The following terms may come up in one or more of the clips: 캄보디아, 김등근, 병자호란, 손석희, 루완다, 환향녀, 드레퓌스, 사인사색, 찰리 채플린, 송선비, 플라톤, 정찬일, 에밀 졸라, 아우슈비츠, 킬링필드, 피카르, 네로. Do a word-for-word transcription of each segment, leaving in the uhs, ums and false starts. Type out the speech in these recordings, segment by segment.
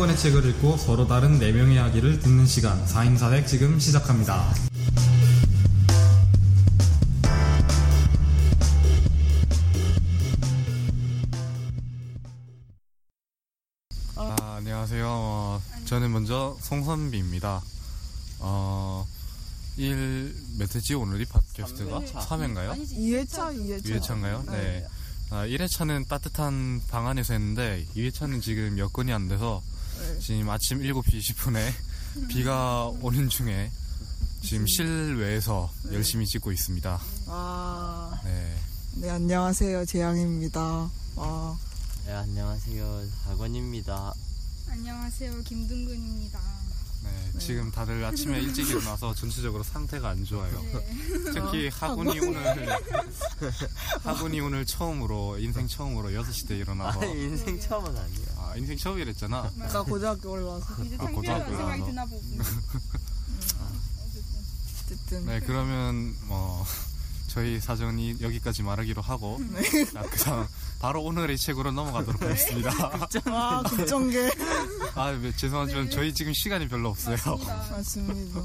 권의 책을 읽고 서로 다른 네 명의 이야기를 듣는 시간 사인 사백 지금 시작합니다. 아, 안녕하세요. 어, 저는 먼저 송선비입니다. 어... 일... 몇 회지 오늘이 팟캐스트가? 삼 회인가요? 이 회차, 이 회차. 이 회차인가요? 네. 아, 일 회차는 따뜻한 방 안에서 했는데 이 회차는 지금 여건이 안 돼서 지금 아침 일곱 시 이십 분에 비가 오는 중에 지금 실외에서 열심히 찍고 있습니다. 아... 네. 네, 안녕하세요. 재앙입니다. 아... 네, 안녕하세요. 학원입니다. 안녕하세요. 김등근입니다. 네, 지금 다들 아침에 일찍 일어나서 전체적으로 상태가 안 좋아요. 네. 특히 하군이 오늘 하군이 오늘 처음으로 인생 처음으로 여섯 시대에 일어나서. 아니, 인생 처음은 아니에요. 아, 인생 처음이랬잖아. 아까 고등학교 올라와서. 이제 상태가 생각이 드나 보고. 어쨌든. 네, 그러면 뭐 저희 사전이 여기까지 말하기로 하고 네. 그다음 바로 오늘의 책으로 넘어가도록 하겠습니다. 아, 급정계. 아, 죄송하지만 네. 저희 지금 시간이 별로 없어요. 맞습니다. 맞습니다.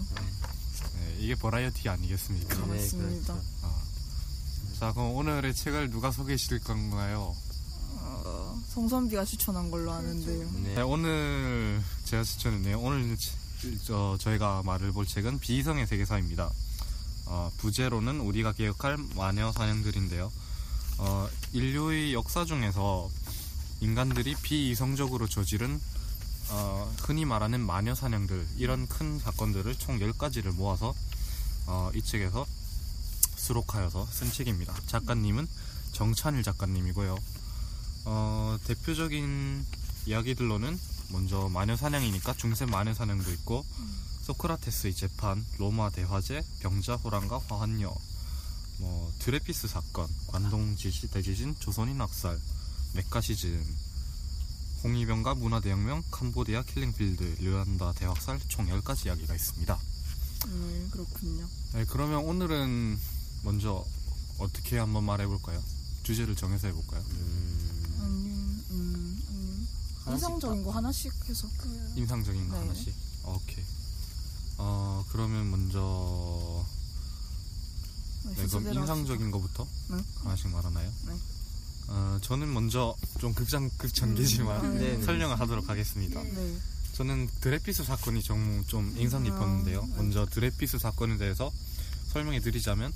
네, 이게 버라이어티 아니겠습니까? 네, 맞습니다. 아. 자, 그럼 오늘의 책을 누가 소개해 주실 건가요? 어, 송선비가 추천한 걸로 아는데요. 네. 네, 오늘 제가 추천했네요. 오늘 저, 저희가 말을 볼 책은 비이성의 세계사입니다. 어, 부제로는 우리가 기억할 마녀 사냥들인데요. 어, 인류의 역사 중에서 인간들이 비이성적으로 저지른 어, 흔히 말하는 마녀 사냥들, 이런 큰 사건들을 총 열 가지를 모아서 어, 이 책에서 수록하여서 쓴 책입니다. 작가님은 정찬일 작가님이고요. 어, 대표적인 이야기들로는 먼저 마녀 사냥이니까 중세 마녀 사냥도 있고, 소크라테스의 재판, 로마 대화제, 병자호란과 환향녀, 뭐 드레퓌스 사건, 관동 지시, 대지진, 조선인 학살, 메카 시즌, 홍위병과 문화대혁명, 캄보디아 킬링필드, 루완다 대학살, 총 열 가지 이야기가 있습니다. 음, 그렇군요. 네, 그러면 오늘은 먼저 어떻게 한번 말해볼까요? 주제를 정해서 해볼까요? 음... 음, 음, 음. 인상적인 거 하나씩 해서. 인상적인 거 네. 하나씩? 오케이. 어, 그러면 먼저 네, 그럼 인상적인 거부터 네? 하나씩 말하나요? 네. 어, 저는 먼저 좀 급장급전개지만 네. 설명을 하도록 하겠습니다. 네. 저는 드레퓌스 사건이 좀, 좀 인상 깊었는데요. 아, 네. 먼저 드레퓌스 사건에 대해서 설명해 드리자면,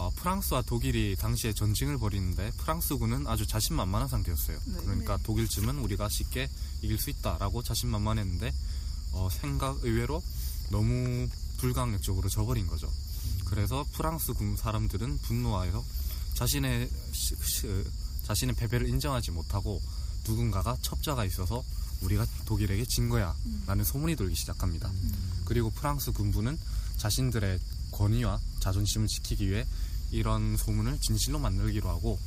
어, 프랑스와 독일이 당시에 전쟁을 벌이는데 프랑스군은 아주 자신만만한 상태였어요. 네. 그러니까 네. 독일쯤은 우리가 쉽게 이길 수 있다라고 자신만만했는데 어, 생각 의외로 너무 불강력적으로 져버린 거죠. 그래서 프랑스군 사람들은 분노하여 자신의 시, 시, 자신의 패배를 인정하지 못하고 누군가가 첩자가 있어서 우리가 독일에게 진 거야 라는 소문이 돌기 시작합니다. 그리고 프랑스 군부는 자신들의 권위와 자존심을 지키기 위해 이런 소문을 진실로 만들기로 하고,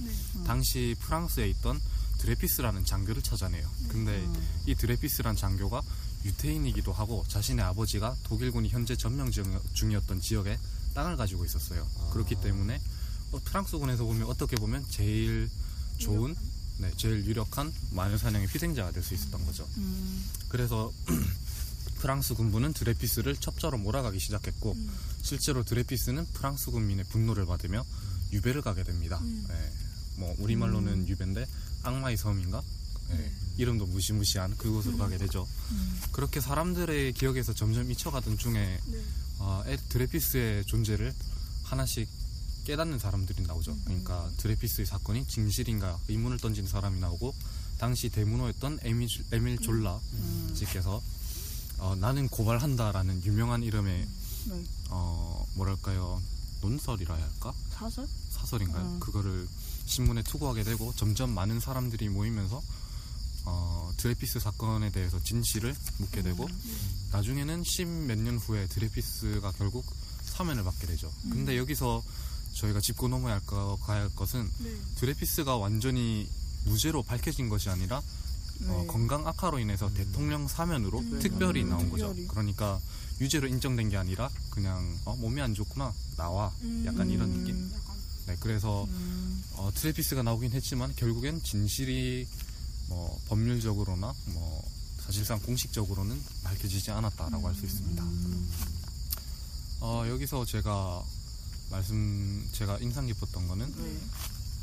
당시 프랑스에 있던 드레퓌스라는 장교를 찾아내요. 근데 이 드레퓌스라는 장교가 유태인이기도 하고 자신의 아버지가 독일군이 현재 점령 중이었던 지역에 땅을 가지고 있었어요. 아. 그렇기 때문에 프랑스군에서 보면 어떻게 보면 제일 좋은, 네, 제일 유력한 마녀 사냥의 희생자가 될 수 있었던 거죠. 음. 그래서 프랑스 군부는 드레퓌스를 첩자로 몰아가기 시작했고, 음. 실제로 드레퓌스는 프랑스 군민의 분노를 받으며 유배를 가게 됩니다. 음. 네, 뭐 우리말로는 음. 유배인데 악마의 섬인가? 네, 이름도 무시무시한 그곳으로 음. 가게 되죠. 음. 그렇게 사람들의 기억에서 점점 잊혀가던 중에 네. 어, 드레퓌스의 존재를 하나씩 깨닫는 사람들이 나오죠. 음. 그러니까 드레퓌스의 사건이 진실인가 의문을 던진 사람이 나오고, 당시 대문호였던 에미, 에밀 졸라 음. 씨께서 어, 나는 고발한다라는 유명한 이름의 네. 어, 뭐랄까요, 논설이라 해야 할까? 사설? 사설인가요? 음. 그거를 신문에 투고하게 되고, 점점 많은 사람들이 모이면서 어, 드레퓌스 사건에 대해서 진실을 묻게 되고, 음. 나중에는 십몇 년 후에 드레퓌스가 결국 사면을 받게 되죠. 음. 근데 여기서 저희가 짚고 넘어야 할, 거, 가야 할 것은 네. 드레퓌스가 완전히 무죄로 밝혀진 것이 아니라 네. 어, 건강 악화로 인해서 음. 대통령 사면으로 음. 특별히 음. 나온 특별히. 거죠. 그러니까 유죄로 인정된 게 아니라 그냥 어, 몸이 안 좋구나 나와 음. 약간 이런 느낌. 네, 그래서 음. 어, 드레퓌스가 나오긴 했지만 결국엔 진실이 뭐 법률적으로나 뭐 사실상 공식적으로는 밝혀지지 않았다라고 할 수 있습니다. 어, 여기서 제가 말씀 제가 인상 깊었던 거는 네.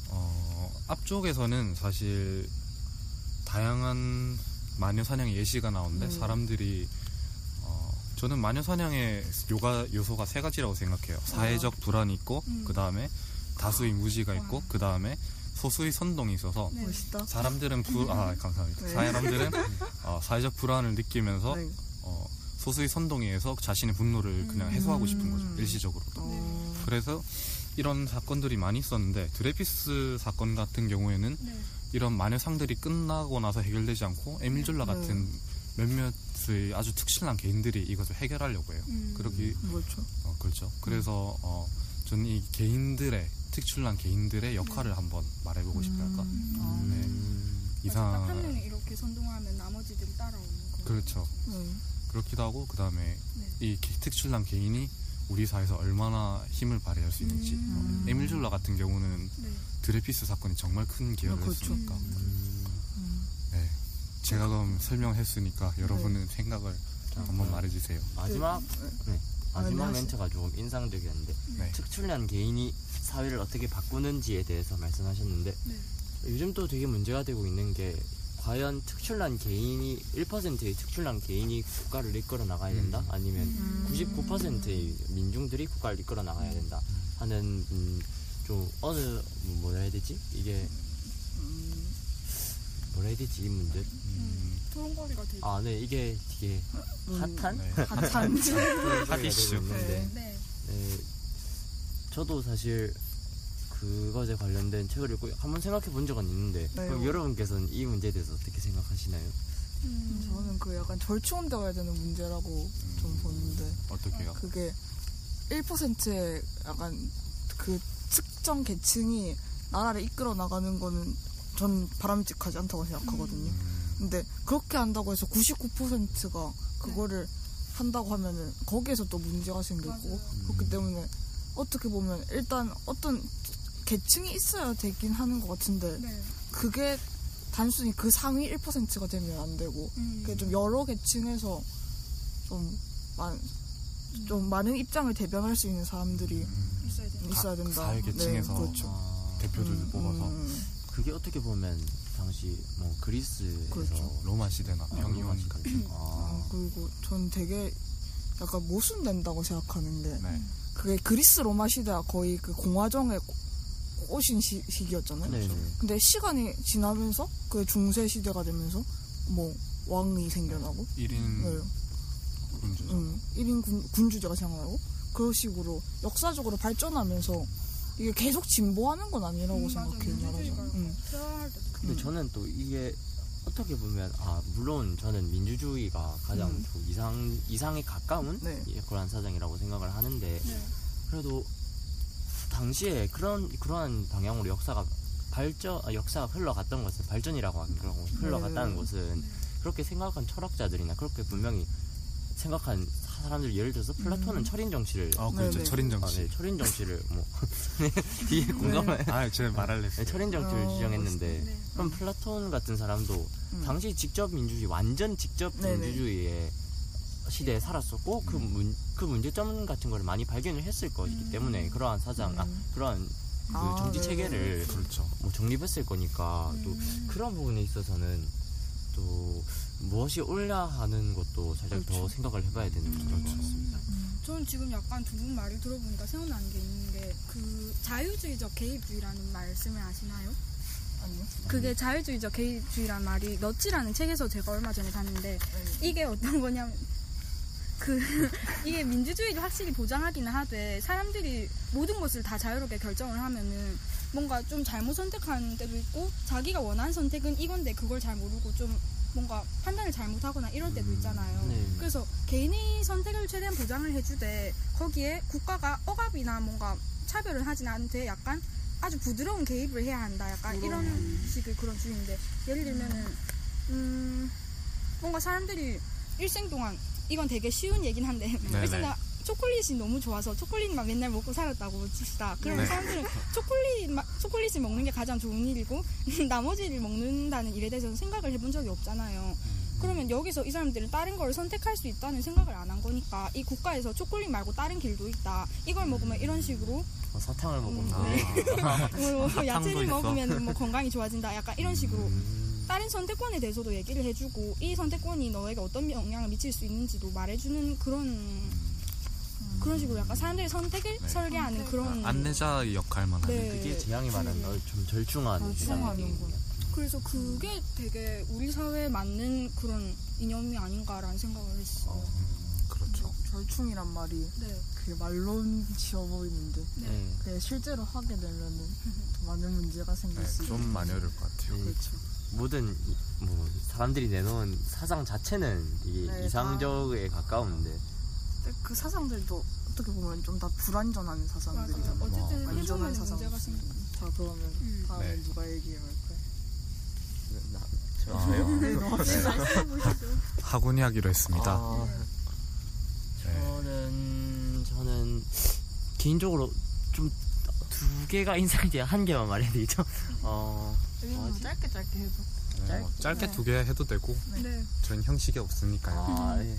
어, 앞쪽에서는 사실 다양한 마녀사냥의 예시가 나오는데 음. 사람들이 어, 저는 마녀사냥의 요가, 요소가 세 가지라고 생각해요. 사회적 불안이 있고 음. 그 다음에 다수의 무지가 있고 그 다음에 소수의 선동이 있어서 네. 사람들은 부, 아, 감사합니다. 네. 사람들은 어, 사회적 불안을 느끼면서 네. 어, 소수의 선동에 의해서 자신의 분노를 그냥 해소하고 싶은 거죠. 일시적으로도. 오. 그래서 이런 사건들이 많이 있었는데 드레퓌스 사건 같은 경우에는 네. 이런 마녀상들이 끝나고 나서 해결되지 않고 에밀 졸라 네. 같은 몇몇의 아주 특출난 개인들이 이것을 해결하려고 해요. 음. 그렇기, 그렇죠. 어, 그렇죠. 그래서 어, 저는 이 개인들의 특출난 개인들의 역할을 네. 한번 말해보고 싶달까. 음. 음. 네. 이상. 딱 한 명이 이렇게 선동하면 나머지들이 따라오는 거. 그렇죠. 음. 그렇기도 하고 그 다음에 네. 이 특출난 개인이 우리 사회에서 얼마나 힘을 발휘할 수 있는지. 음. 어, 에밀 졸라 같은 경우는 네. 드레퓌스 사건이 정말 큰 기여를 아, 그렇죠. 했으니까. 음. 음. 네, 제가 그럼 설명했으니까 여러분은 네. 생각을 자, 한번 네. 말해주세요. 마지막 네. 네. 마지막 멘트가 조금 인상적이었는데 네. 특출난 개인이 사회를 어떻게 바꾸는지에 대해서 말씀하셨는데 네. 요즘 또 되게 문제가 되고 있는 게 과연 특출난 개인이 일 퍼센트의 특출난 개인이 국가를 이끌어 나가야 된다? 아니면 음. 구십구 퍼센트의 민중들이 국가를 이끌어 나가야 된다? 하는 음, 좀 어느 뭐라 해야 되지? 이게 음. 뭐라 해야 되지? 이 문제? 음. 토론거리가 되죠. 아, 네. 이게 되게 음. 핫한? 네. 핫한? 핫 이슈. 네. 네. 네. 저도 사실 그것에 관련된 책을 읽고 한번 생각해 본 적은 있는데 네. 그럼 여러분께서는 이 문제에 대해서 어떻게 생각하시나요? 음, 저는 그 약간 절충되어야 되는 문제라고 음. 좀 보는데 어떻게요? 그게 일 퍼센트의 약간 그 특정 계층이 나라를 이끌어 나가는 거는 전 바람직하지 않다고 생각하거든요. 음. 근데 그렇게 한다고 해서 구십구 퍼센트가 그거를 네. 한다고 하면은 거기에서 또 문제가 생길 거고 그렇기 때문에 어떻게 보면 일단 어떤 계층이 있어야 되긴 하는 것 같은데 네. 그게 단순히 그 상위 일 퍼센트가 되면 안 되고 음. 그게 좀 여러 계층에서 좀, 많, 좀 많은 입장을 대변할 수 있는 사람들이 음. 있어야, 된다. 있어야 된다. 사회 계층에서 네, 그렇죠. 아, 대표들을 음, 뽑아서 음. 그게 어떻게 보면 당시 뭐 그리스에서 그렇죠. 로마 시대나 병이완 아, 같은 거 아. 그리고 전 되게 약간 모순된다고 생각하는 게 네. 그게 그리스 로마 시대가 거의 그 공화정의 오신 시, 시기였잖아요. 네네. 근데 시간이 지나면서 그 중세 시대가 되면서 뭐 왕이 생겨나고 일 인 네. 군주제 음, 일 인 군, 군주제가 생겨나고 그런 식으로 역사적으로 발전하면서 이게 계속 진보하는 건 아니라고 음, 생각해요. 음. 근데 음. 저는 또 이게 어떻게 보면 아 물론 저는 민주주의가 가장 음. 그 이상, 이상에 가까운 네. 그런 사정이라고 생각을 하는데 네. 그래도 당시에 그런 그러한 방향으로 역사가 발전 역사가 흘러갔던 것은 발전이라고 하는 그런 흘러갔다는 네. 것은 그렇게 생각한 철학자들이나 그렇게 분명히 생각한 사람들 예를 들어서 플라톤은 음. 철인 정치를 아 그렇죠 네, 네. 철인 정치 아, 네. 철인 정치를 뭐 뒤에 공감해 네. 아 제가 말할래 네, 철인 정치를 어, 주장했는데 네. 그럼 플라톤 같은 사람도 음. 당시 직접 민주주의 완전 직접 네, 민주주의의 네. 시대에 살았었고 음. 그, 문, 그 문제점 같은 걸 많이 발견을 했을 것이기 음. 때문에 그러한 사장 음. 아, 그러한 그 아, 정치 체계를 그렇죠. 뭐 정립했을 거니까 음. 또 그런 부분에 있어서는 또 무엇이 옳냐 하는 것도 살짝 그렇죠. 더 생각을 해봐야 되는 음. 그런 것 같습니다. 음. 저는 지금 약간 두 분 말을 들어보니까 생각나는 게 있는데 그 자유주의적 개입주의라는 말씀을 아시나요? 아니요. 그게 자유주의적 개입주의란 말이 너치라는 책에서 제가 얼마 전에 봤는데 네. 이게 어떤 거냐면 그 이게 민주주의를 확실히 보장하기는 하되 사람들이 모든 것을 다 자유롭게 결정을 하면은 뭔가 좀 잘못 선택하는 때도 있고 자기가 원하는 선택은 이건데 그걸 잘 모르고 좀 뭔가 판단을 잘못하거나 이럴 때도 있잖아요. 네. 그래서 개인의 선택을 최대한 보장을 해주되 거기에 국가가 억압이나 뭔가 차별을 하진 않되 약간 아주 부드러운 개입을 해야 한다. 약간 이런 식의 그런 주의인데 예를 들면은 음 뭔가 사람들이 일생 동안 이건 되게 쉬운 얘긴 한데 일단 초콜릿이 너무 좋아서 초콜릿만 맨날 먹고 살았다고 칩시다. 그럼 네. 사람들은 초콜릿, 초콜릿을 먹는 게 가장 좋은 일이고 나머지를 먹는다는 일에 대해서는 생각을 해본 적이 없잖아요. 그러면 여기서 이 사람들은 다른 걸 선택할 수 있다는 생각을 안 한 거니까 이 국가에서 초콜릿 말고 다른 길도 있다. 이걸 먹으면 이런 식으로 어, 사탕을 먹으면 음, 네. 뭐, 아, 야채를 먹으면 뭐 건강이 좋아진다. 약간 이런 식으로 음. 다른 선택권에 대해서도 얘기를 해주고 이 선택권이 너에게 어떤 영향을 미칠 수 있는지도 말해주는 그런 음. 그런 식으로 약간 사람들의 선택을 네. 설계하는 선택. 그런 아, 안내자 역할만 하는 네. 그게 재앙이 말하는 음. 좀 절충하는 절충하는군요. 그래서 그게 되게 우리 사회에 맞는 그런 이념이 아닌가라는 생각을 했어요. 어, 그렇죠. 절충이란 말이 네. 그게 말론 지어 보이는데 네. 그게 실제로 하게 되면은 더 많은 문제가 생길 네, 수 있어요. 좀 많이 어려울 것 같아요. 네. 그렇죠. 모든 뭐 사람들이 내놓은 사상 자체는 이게 네, 이상적에 가까운데 그 사상들도 어떻게 보면 좀 다 불완전한 사상들이잖아요. 어쨌든 완전한 사상 문제가 생기고 다 그러면 음. 다음에 네. 누가 얘기할 거야? 나, 저, 아, 저요? 네, 학원 이야기로 했습니다. 아, 네. 저는 저는 개인적으로 좀 두 개가 인상이지 한 개만 말해야 되죠. 어, 뭐 짧게 짧게 해도 네, 짧게, 어, 짧게 네. 두 개 해도 되고. 네. 저는 형식이 없으니까요. 아, 네.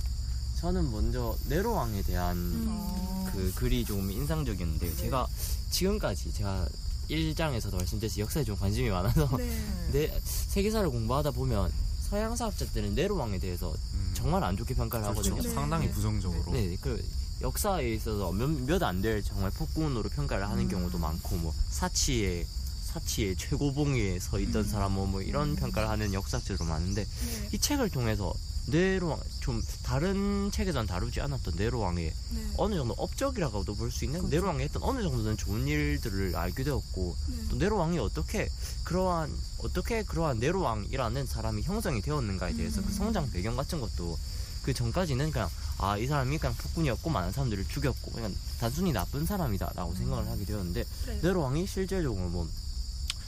저는 먼저 네로 왕에 대한 음. 그 글이 조금 인상적이었는데요. 네. 제가 지금까지 제가 일 장에서도 말씀드렸듯이 역사에 좀 관심이 많아서 네. 네, 세계사를 공부하다 보면 서양 사학자들은 네로왕에 대해서 음. 정말 안 좋게 평가를 그렇죠. 하거든요. 네. 상당히 부정적으로. 네, 그 역사에 있어서 몇, 몇 안 될 정말 폭군으로 평가를 하는 음. 경우도 많고, 뭐 사치의 사치의 최고봉에 서 있던 음. 사람, 뭐, 뭐 이런 음. 평가를 하는 역사들도 많은데 네. 이 책을 통해서 네로왕, 좀 다른 책에선 다루지 않았던 네로왕의 네. 어느 정도 업적이라고도 볼 수 있는 그렇죠. 네로왕이 했던 어느 정도는 좋은 일들을 알게 되었고 네. 또 네로왕이 어떻게 그러한 어떻게 그러한 네로왕이라는 사람이 형성이 되었는가에 대해서 음. 그 성장 배경 같은 것도 그 전까지는 그냥 아, 이 사람이 그냥 폭군이었고 많은 사람들을 죽였고 그냥 단순히 나쁜 사람이다라고 음. 생각을 하게 되었는데 네. 네로왕이 실제적으로 뭐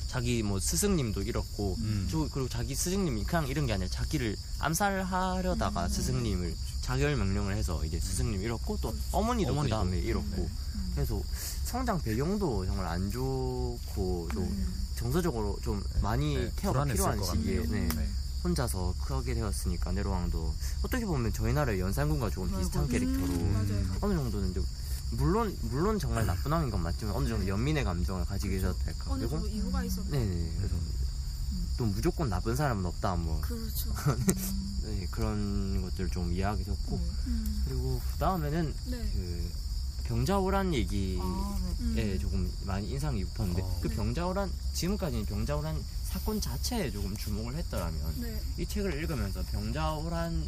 자기 뭐 스승님도 잃었고 음. 그리고 자기 스승님이 그냥 이런 게 아니라 자기를 암살하려다가 음. 스승님을 자결 명령을 해서 이제 스승님 잃었고 또 어머니도, 어머니도 그 다음에 잃었고 음. 그래서 성장 배경도 정말 안 좋고 좀 음. 정서적으로 좀 많이 네, 케어가 필요한 시기에 네, 네. 혼자서 크게 되었으니까 네로왕도 어떻게 보면 저희 나라의 연산군과 조금 비슷한 음. 캐릭터로 음. 어느 정도는 좀 물론 물론 정말 나쁜 왕인 건 맞지만 어느 정도 연민의 감정을 가지고 계셨달까. 어느 정도 이유가 있었다. 네네. 그래서 음. 또 무조건 나쁜 사람은 없다 뭐. 그렇죠. 네, 그런 것들 좀 이해하게 됐고 음. 그리고 그 다음에는 네. 그 병자호란 얘기에 아, 네. 음. 조금 많이 인상이 깊었는데 어. 그 병자호란 지금까지는 병자호란 사건 자체에 조금 주목을 했더라면 네. 이 책을 읽으면서 병자호란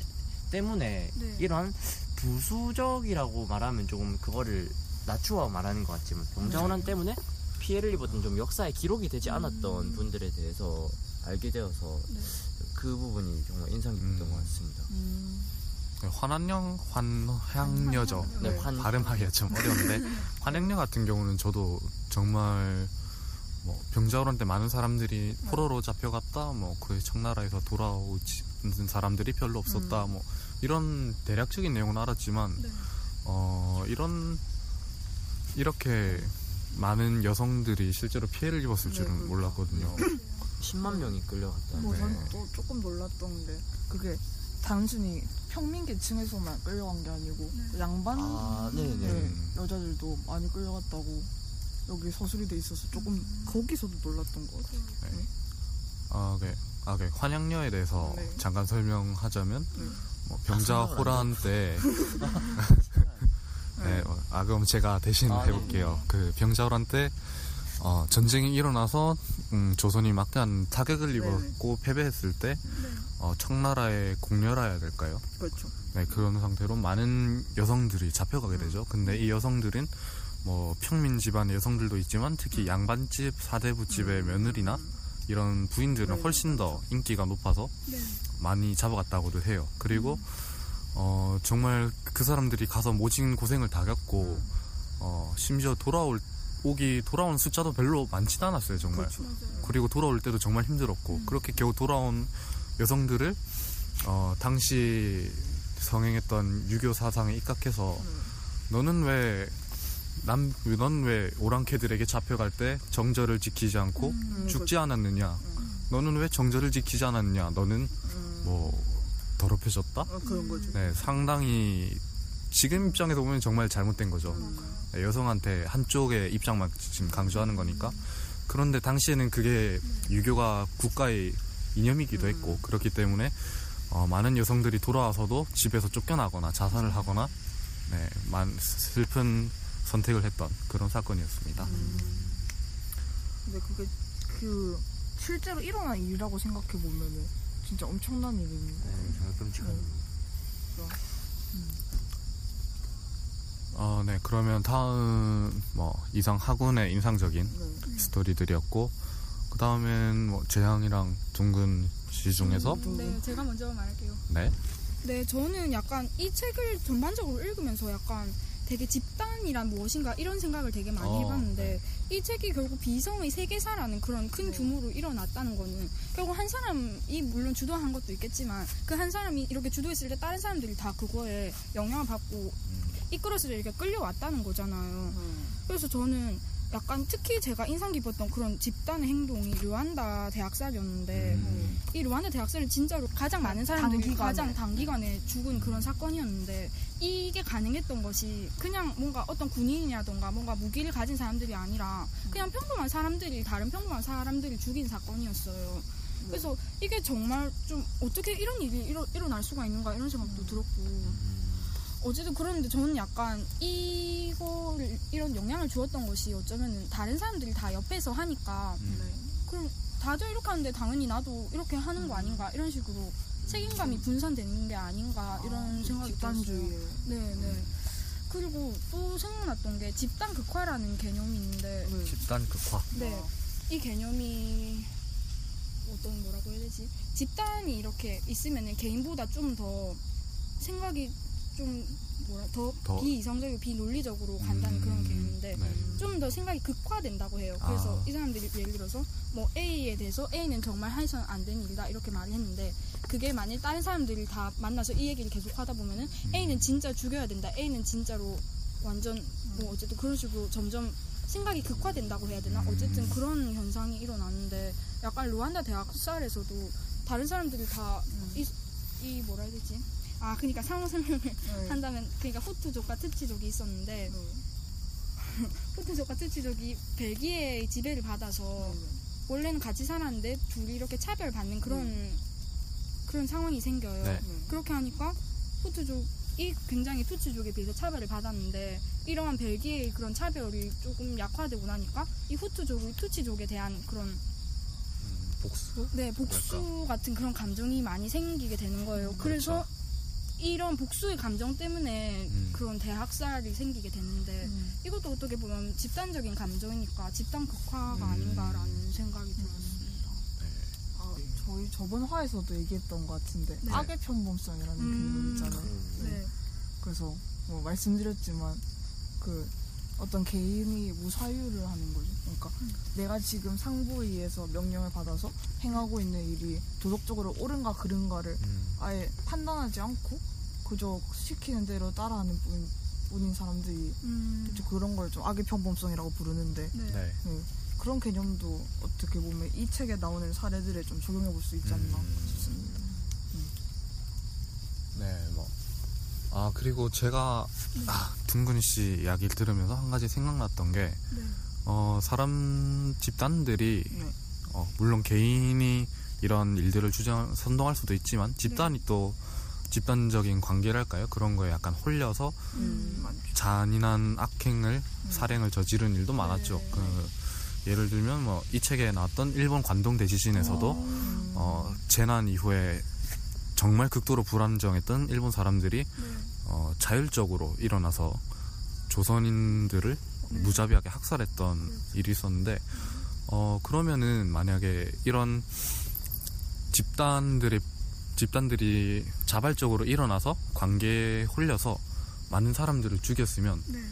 때문에 네. 이런 부수적이라고 말하면 조금 그거를 낮추어 말하는 것 같지만 병자호란 때문에 피해를 입었던 좀 역사에 기록이 되지 않았던 음. 분들에 대해서 알게 되어서 네. 그 부분이 정말 인상 깊었던 음. 것 같습니다. 음. 네, 환향녀, 환향녀죠. 네, 환... 발음하기가 좀 어려운데 환향녀 같은 경우는 저도 정말 뭐 병자호란 때 많은 사람들이 포로로 잡혀갔다, 뭐 그 청나라에서 돌아오지 사람들이 별로 없었다, 음. 뭐 이런 대략적인 내용은 알았지만 네. 어 이런 이렇게 많은 여성들이 실제로 피해를 입었을 네, 줄은 몰랐거든요. 십만 명이 끌려갔다. 뭐 저는 네. 또 조금 놀랐던 게 그게 단순히 평민 계층에서만 끌려간 게 아니고 네. 양반 아, 네. 여자들도 많이 끌려갔다고 여기 서술이 돼 있어서 조금 음. 거기서도 놀랐던 것 같아요. 네. 네. 아, 네. 아, 네. 환향녀에 대해서 네. 잠깐 설명하자면 네. 뭐 병자호란 때 네. 아, 그럼 제가 대신 아, 해볼게요. 네. 그 병자호란 때 어, 전쟁이 일어나서 음, 조선이 막대한 타격을 입었고 네. 패배했을 때 네. 어, 청나라에 공멸해야 될까요? 그렇죠. 네, 그런 상태로 많은 여성들이 잡혀가게 음. 되죠. 근데 이 여성들은 뭐 평민 집안의 여성들도 있지만 특히 음. 양반집, 사대부집의 음. 며느리나 음. 이런 부인들은 네, 훨씬 더 인기가 높아서 네. 많이 잡아갔다고도 해요. 그리고 음. 어, 정말 그 사람들이 가서 모진 고생을 다 겪고 음. 어, 심지어 돌아올 오기 돌아온 숫자도 별로 많지도 않았어요. 정말. 그렇죠. 그리고 돌아올 때도 정말 힘들었고 음. 그렇게 겨우 돌아온 여성들을 어, 당시 성행했던 유교 사상에 입각해서 음. 너는 왜 남, 넌 왜 오랑캐들에게 잡혀갈 때 정절을 지키지 않고 음, 죽지 그렇지. 않았느냐? 음. 너는 왜 정절을 지키지 않았냐? 너는 음. 뭐 더럽혀졌다? 어, 그런 거죠. 네, 상당히 지금 입장에서 보면 정말 잘못된 거죠. 네, 여성한테 한쪽의 입장만 지금 강조하는 거니까. 그런데 당시에는 그게 유교가 국가의 이념이기도 했고, 그렇기 때문에 어, 많은 여성들이 돌아와서도 집에서 쫓겨나거나 자살을 하거나, 네, 만, 슬픈 선택을 했던 그런 사건이었습니다. 음. 근데 그게 그 실제로 일어난 일이라고 생각해보면은 진짜 엄청난 일인 거예요. 정말 끔찍한. 어, 네, 그러면 다음 뭐 이상 학운의 인상적인 네. 스토리들이었고, 그 다음엔 뭐 재향이랑 동근 씨 중에서 음, 네, 제가 먼저 말할게요. 네. 네, 저는 약간 이 책을 전반적으로 읽으면서 약간 되게 집단이란 무엇인가 이런 생각을 되게 많이 어, 해봤는데 네. 이 책이 결국 비성의 세계사라는 그런 큰 네. 규모로 일어났다는 거는 결국 한 사람이 물론 주도한 것도 있겠지만 그 한 사람이 이렇게 주도했을 때 다른 사람들이 다 그거에 영향을 받고 이끌어서 이렇게 끌려왔다는 거잖아요. 음. 그래서 저는 약간 특히 제가 인상 깊었던 그런 집단의 행동이 루완다 대학살이었는데 음. 이 루완다 대학살은 진짜로 가장 많은 사람들이 단기간에. 가장 단기간에 죽은 그런 사건이었는데 이게 가능했던 것이 그냥 뭔가 어떤 군인이라던가 뭔가 무기를 가진 사람들이 아니라 그냥 평범한 사람들이 다른 평범한 사람들이 죽인 사건이었어요. 그래서 이게 정말 좀 어떻게 이런 일이 일어, 일어날 수가 있는가 이런 생각도 음. 들었고 어제도 그러는데 저는 약간 이거를 이런 영향을 주었던 것이 어쩌면 다른 사람들이 다 옆에서 하니까 음. 그럼 다들 이렇게 하는데 당연히 나도 이렇게 하는 거 아닌가 이런 식으로 책임감이 분산되는 게 아닌가 이런 아, 생각이 들었어요. 네네. 네. 그리고 또 생각났던 게 집단 극화라는 개념이 있는데 네. 집단 극화. 네. 와. 이 개념이 어떤 뭐라고 해야 되지? 집단이 이렇게 있으면 개인보다 좀 더 생각이 좀 뭐라 더, 더 비이성적이고 비논리적으로 간다는 음, 그런 개념인데 네. 좀 더 생각이 극화된다고 해요. 그래서 아. 이 사람들이 예를 들어서 뭐 A에 대해서 A는 정말 해서는 안 되는 일이다 이렇게 말을 했는데 그게 만일 다른 사람들이 다 만나서 이 얘기를 계속 하다 보면은 음. A는 진짜 죽여야 된다. A는 진짜로 완전 뭐 어쨌든 그런 식으로 점점 생각이 극화된다고 해야 되나? 어쨌든 그런 현상이 일어나는데 약간 루완다 대학살에서도 다른 사람들이 다 이 이 음. 뭐라 해야 되지? 아, 그러니까 상호 설명을 네. 한다면 그러니까 후투족과 투치족이 있었는데 네. 후투족과 투치족이 벨기에의 지배를 받아서 네. 원래는 같이 살았는데 둘이 이렇게 차별받는 그런 네. 그런 상황이 생겨요. 네. 그렇게 하니까 후투족이 굉장히 투치족에 비해서 차별을 받았는데 이러한 벨기에의 그런 차별이 조금 약화되고 나니까 이 후투족이 투치족에 대한 그런 음, 복수? 네, 복수 그럴까? 같은 그런 감정이 많이 생기게 되는 거예요. 음, 그래서 그렇죠. 이런 복수의 감정 때문에 음. 그런 대학살이 생기게 됐는데 음. 이것도 어떻게 보면 집단적인 감정이니까 집단 극화가 음. 아닌가라는 생각이 음. 들었습니다. 네. 아, 저희 저번 화에서도 얘기했던 것 같은데 네. 악의 편범성이라는 음. 개념 있잖아요. 네. 네. 그래서 뭐 말씀드렸지만 그 어떤 개인이 무사유를 하는 거죠. 그러니까 음. 내가 지금 상부위에서 명령을 받아서 행하고 있는 일이 도덕적으로 옳은가 그른가를 음. 아예 판단하지 않고 그저 시키는 대로 따라하는 뿐, 뿐인 사람들이 음. 그런 걸 좀 악의 평범성이라고 부르는데 네. 네. 네. 그런 개념도 어떻게 보면 이 책에 나오는 사례들에 좀 적용해 볼 수 있지 않나 음. 싶습니다. 음. 네, 뭐. 아, 그리고 제가 네. 아, 둥근 씨 이야기를 들으면서 한 가지 생각났던 게 네. 어, 사람 집단들이 네. 어, 물론 개인이 이런 일들을 주장 선동할 수도 있지만 집단이 네. 또 집단적인 관계랄까요? 그런 거에 약간 홀려서 음, 잔인한 악행을 음. 살행을 저지른 일도 많았죠. 네. 그, 예를 들면 뭐 이 책에 나왔던 일본 관동 대지진에서도 음. 어, 재난 이후에 정말 극도로 불안정했던 일본 사람들이 음. 어, 자율적으로 일어나서 조선인들을 음. 무자비하게 학살했던 음. 일이 있었는데 어, 그러면은 만약에 이런 집단들의 집단들이 자발적으로 일어나서 관계에 홀려서 많은 사람들을 죽였으면 네.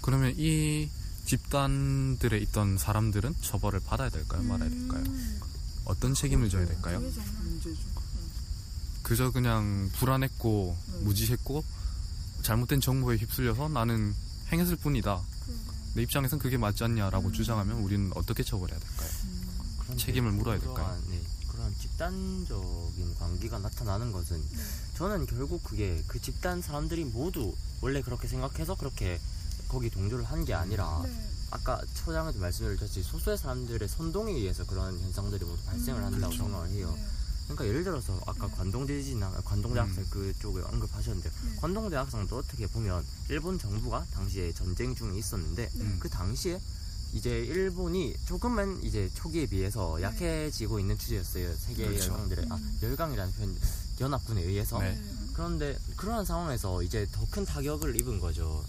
그러면 이 집단들에 있던 사람들은 처벌을 받아야 될까요? 음. 말아야 될까요? 어떤 책임을 져야 될까요? 그저 그냥 불안했고 네. 무지했고 잘못된 정보에 휩쓸려서 나는 행했을 뿐이다. 내 입장에선 그게 맞지 않냐라고 음. 주장하면 우리는 어떻게 처벌해야 될까요? 음. 책임을 물어야 될까요? 네. 그런 집단적인 관계가 나타나는 것은 네. 저는 결국 그게 그 집단 사람들이 모두 원래 그렇게 생각해서 그렇게 거기 동조를 한 게 아니라 네. 아까 처장에도 말씀을 드렸듯이 소수의 사람들의 선동에 의해서 그런 현상들이 모두 발생을 음, 한다고 그렇죠. 생각을 해요. 네. 그러니까 예를 들어서 아까 네. 관동대지나 관동대학살 음. 그쪽을 언급하셨는데 네. 관동대학살도 어떻게 보면 일본 정부가 당시에 전쟁 중에 있었는데 네. 그 당시에 이제 일본이 조금은 이제 초기에 비해서 약해지고 네. 있는 추세였어요. 세계 그렇죠. 열강들의 아 열강이라는 표현 연합군에 의해서 네. 그런데 그러한 상황에서 이제 더 큰 타격을 입은 거죠.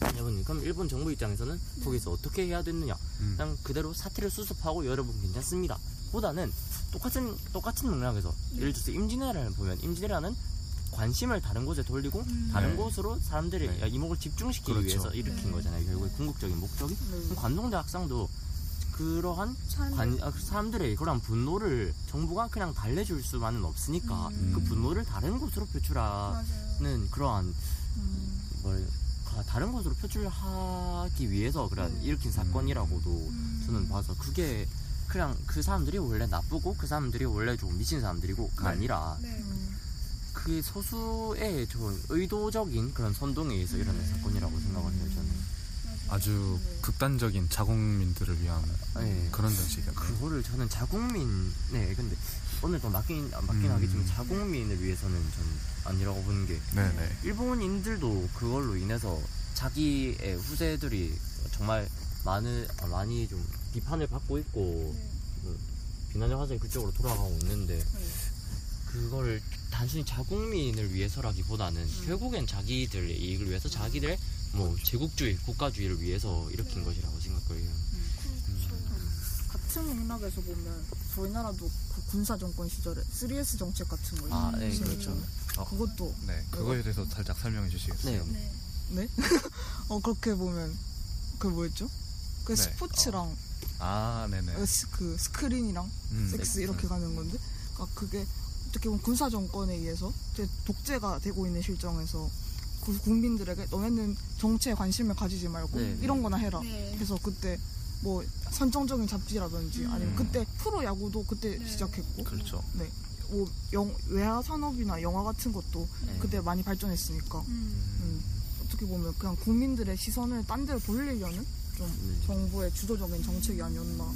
네. 여러분 그럼 일본 정부 입장에서는 네. 거기서 어떻게 해야 되느냐? 음. 그냥 그대로 사태를 수습하고 여러분 괜찮습니다. 보다는 똑같은 똑같은 맥락에서 네. 예를 들어서 임진왜란을 보면 임진왜란은 관심을 다른 곳에 돌리고 음. 다른 네. 곳으로 사람들의 네. 이목을 집중시키기 그렇죠. 위해서 일으킨 네. 거잖아요. 결국 궁극적인 목적이 네. 관동대 학상도 그러한 관, 사람들의 그런 분노를 정부가 그냥 달래줄 수만은 없으니까 음. 그 분노를 다른 곳으로 표출하는 맞아요. 그러한 음. 뭘 다른 곳으로 표출하기 위해서 그런 네. 일으킨 사건이라고도 음. 저는 봐서 그게 그냥 그 사람들이 원래 나쁘고 그 사람들이 원래 좀 미친 사람들이고가 네. 아니라 네. 그 소수의 좀 의도적인 그런 선동에 의해서 일어난 사건이라고 생각을 해요. 저는 아주 극단적인 자국민들을 위한 네. 그런 정책이요. 그거를 저는 자국민 네 근데 오늘도 맞긴 맞긴 음. 하겠지만 자국민을 위해서는 저는 아니라고 보는 게 네네. 일본인들도 그걸로 인해서 자기의 후세들이 정말 많은 많이 좀 비판을 받고 있고 네. 비난의 화살이 그쪽으로 돌아가고 있는데 네. 그걸 단순히 자국민을 위해서라기보다는 음. 결국엔 자기들의 이익을 위해서 자기들의 뭐 제국주의, 국가주의를 위해서 일으킨 네. 것이라고 생각을 해요. 음. 그렇죠. 음. 같은 맥락에서 보면 저희 나라도 그 군사 정권 시절에 쓰리 에스 정책 같은 거 아, 네, 그렇죠. 어. 그것도 네, 그거에 대해서 살짝 설명해 주시겠어요? 네. 네? 어 그렇게 보면 그 뭐였죠? 그 네. 스포츠랑 어. 아, 네네. 그 스크린이랑 음, 섹스 이렇게 음. 가는 건데, 그러니까 그게 어떻게 보면 군사 정권에 의해서 독재가 되고 있는 실정에서 그 국민들에게 너네는 정치에 관심을 가지지 말고 네, 이런 거나 해라. 네. 그래서 그때 뭐 선정적인 잡지라든지 음. 아니면 그때 프로 야구도 그때 네. 시작했고, 그렇죠. 네. 뭐 영, 외화 산업이나 영화 같은 것도 네. 그때 많이 발전했으니까 음. 음. 어떻게 보면 그냥 국민들의 시선을 딴 데로 돌리려는. 좀 정부의 주도적인 정책이 아니었나.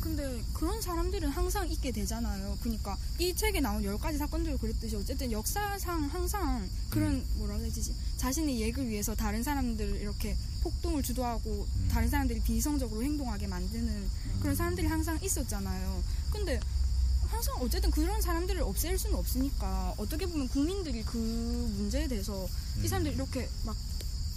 근데 그런 사람들은 항상 있게 되잖아요. 그러니까 이 책에 나온 열 가지 사건들 그랬듯이 어쨌든 역사상 항상 그런 뭐라고 해야 되지? 자신의 이익을 위해서 다른 사람들 이렇게 폭동을 주도하고 다른 사람들이 비이성적으로 행동하게 만드는 그런 사람들이 항상 있었잖아요. 근데 항상 어쨌든 그런 사람들을 없앨 수는 없으니까 어떻게 보면 국민들이 그 문제에 대해서 이 사람들 이렇게 막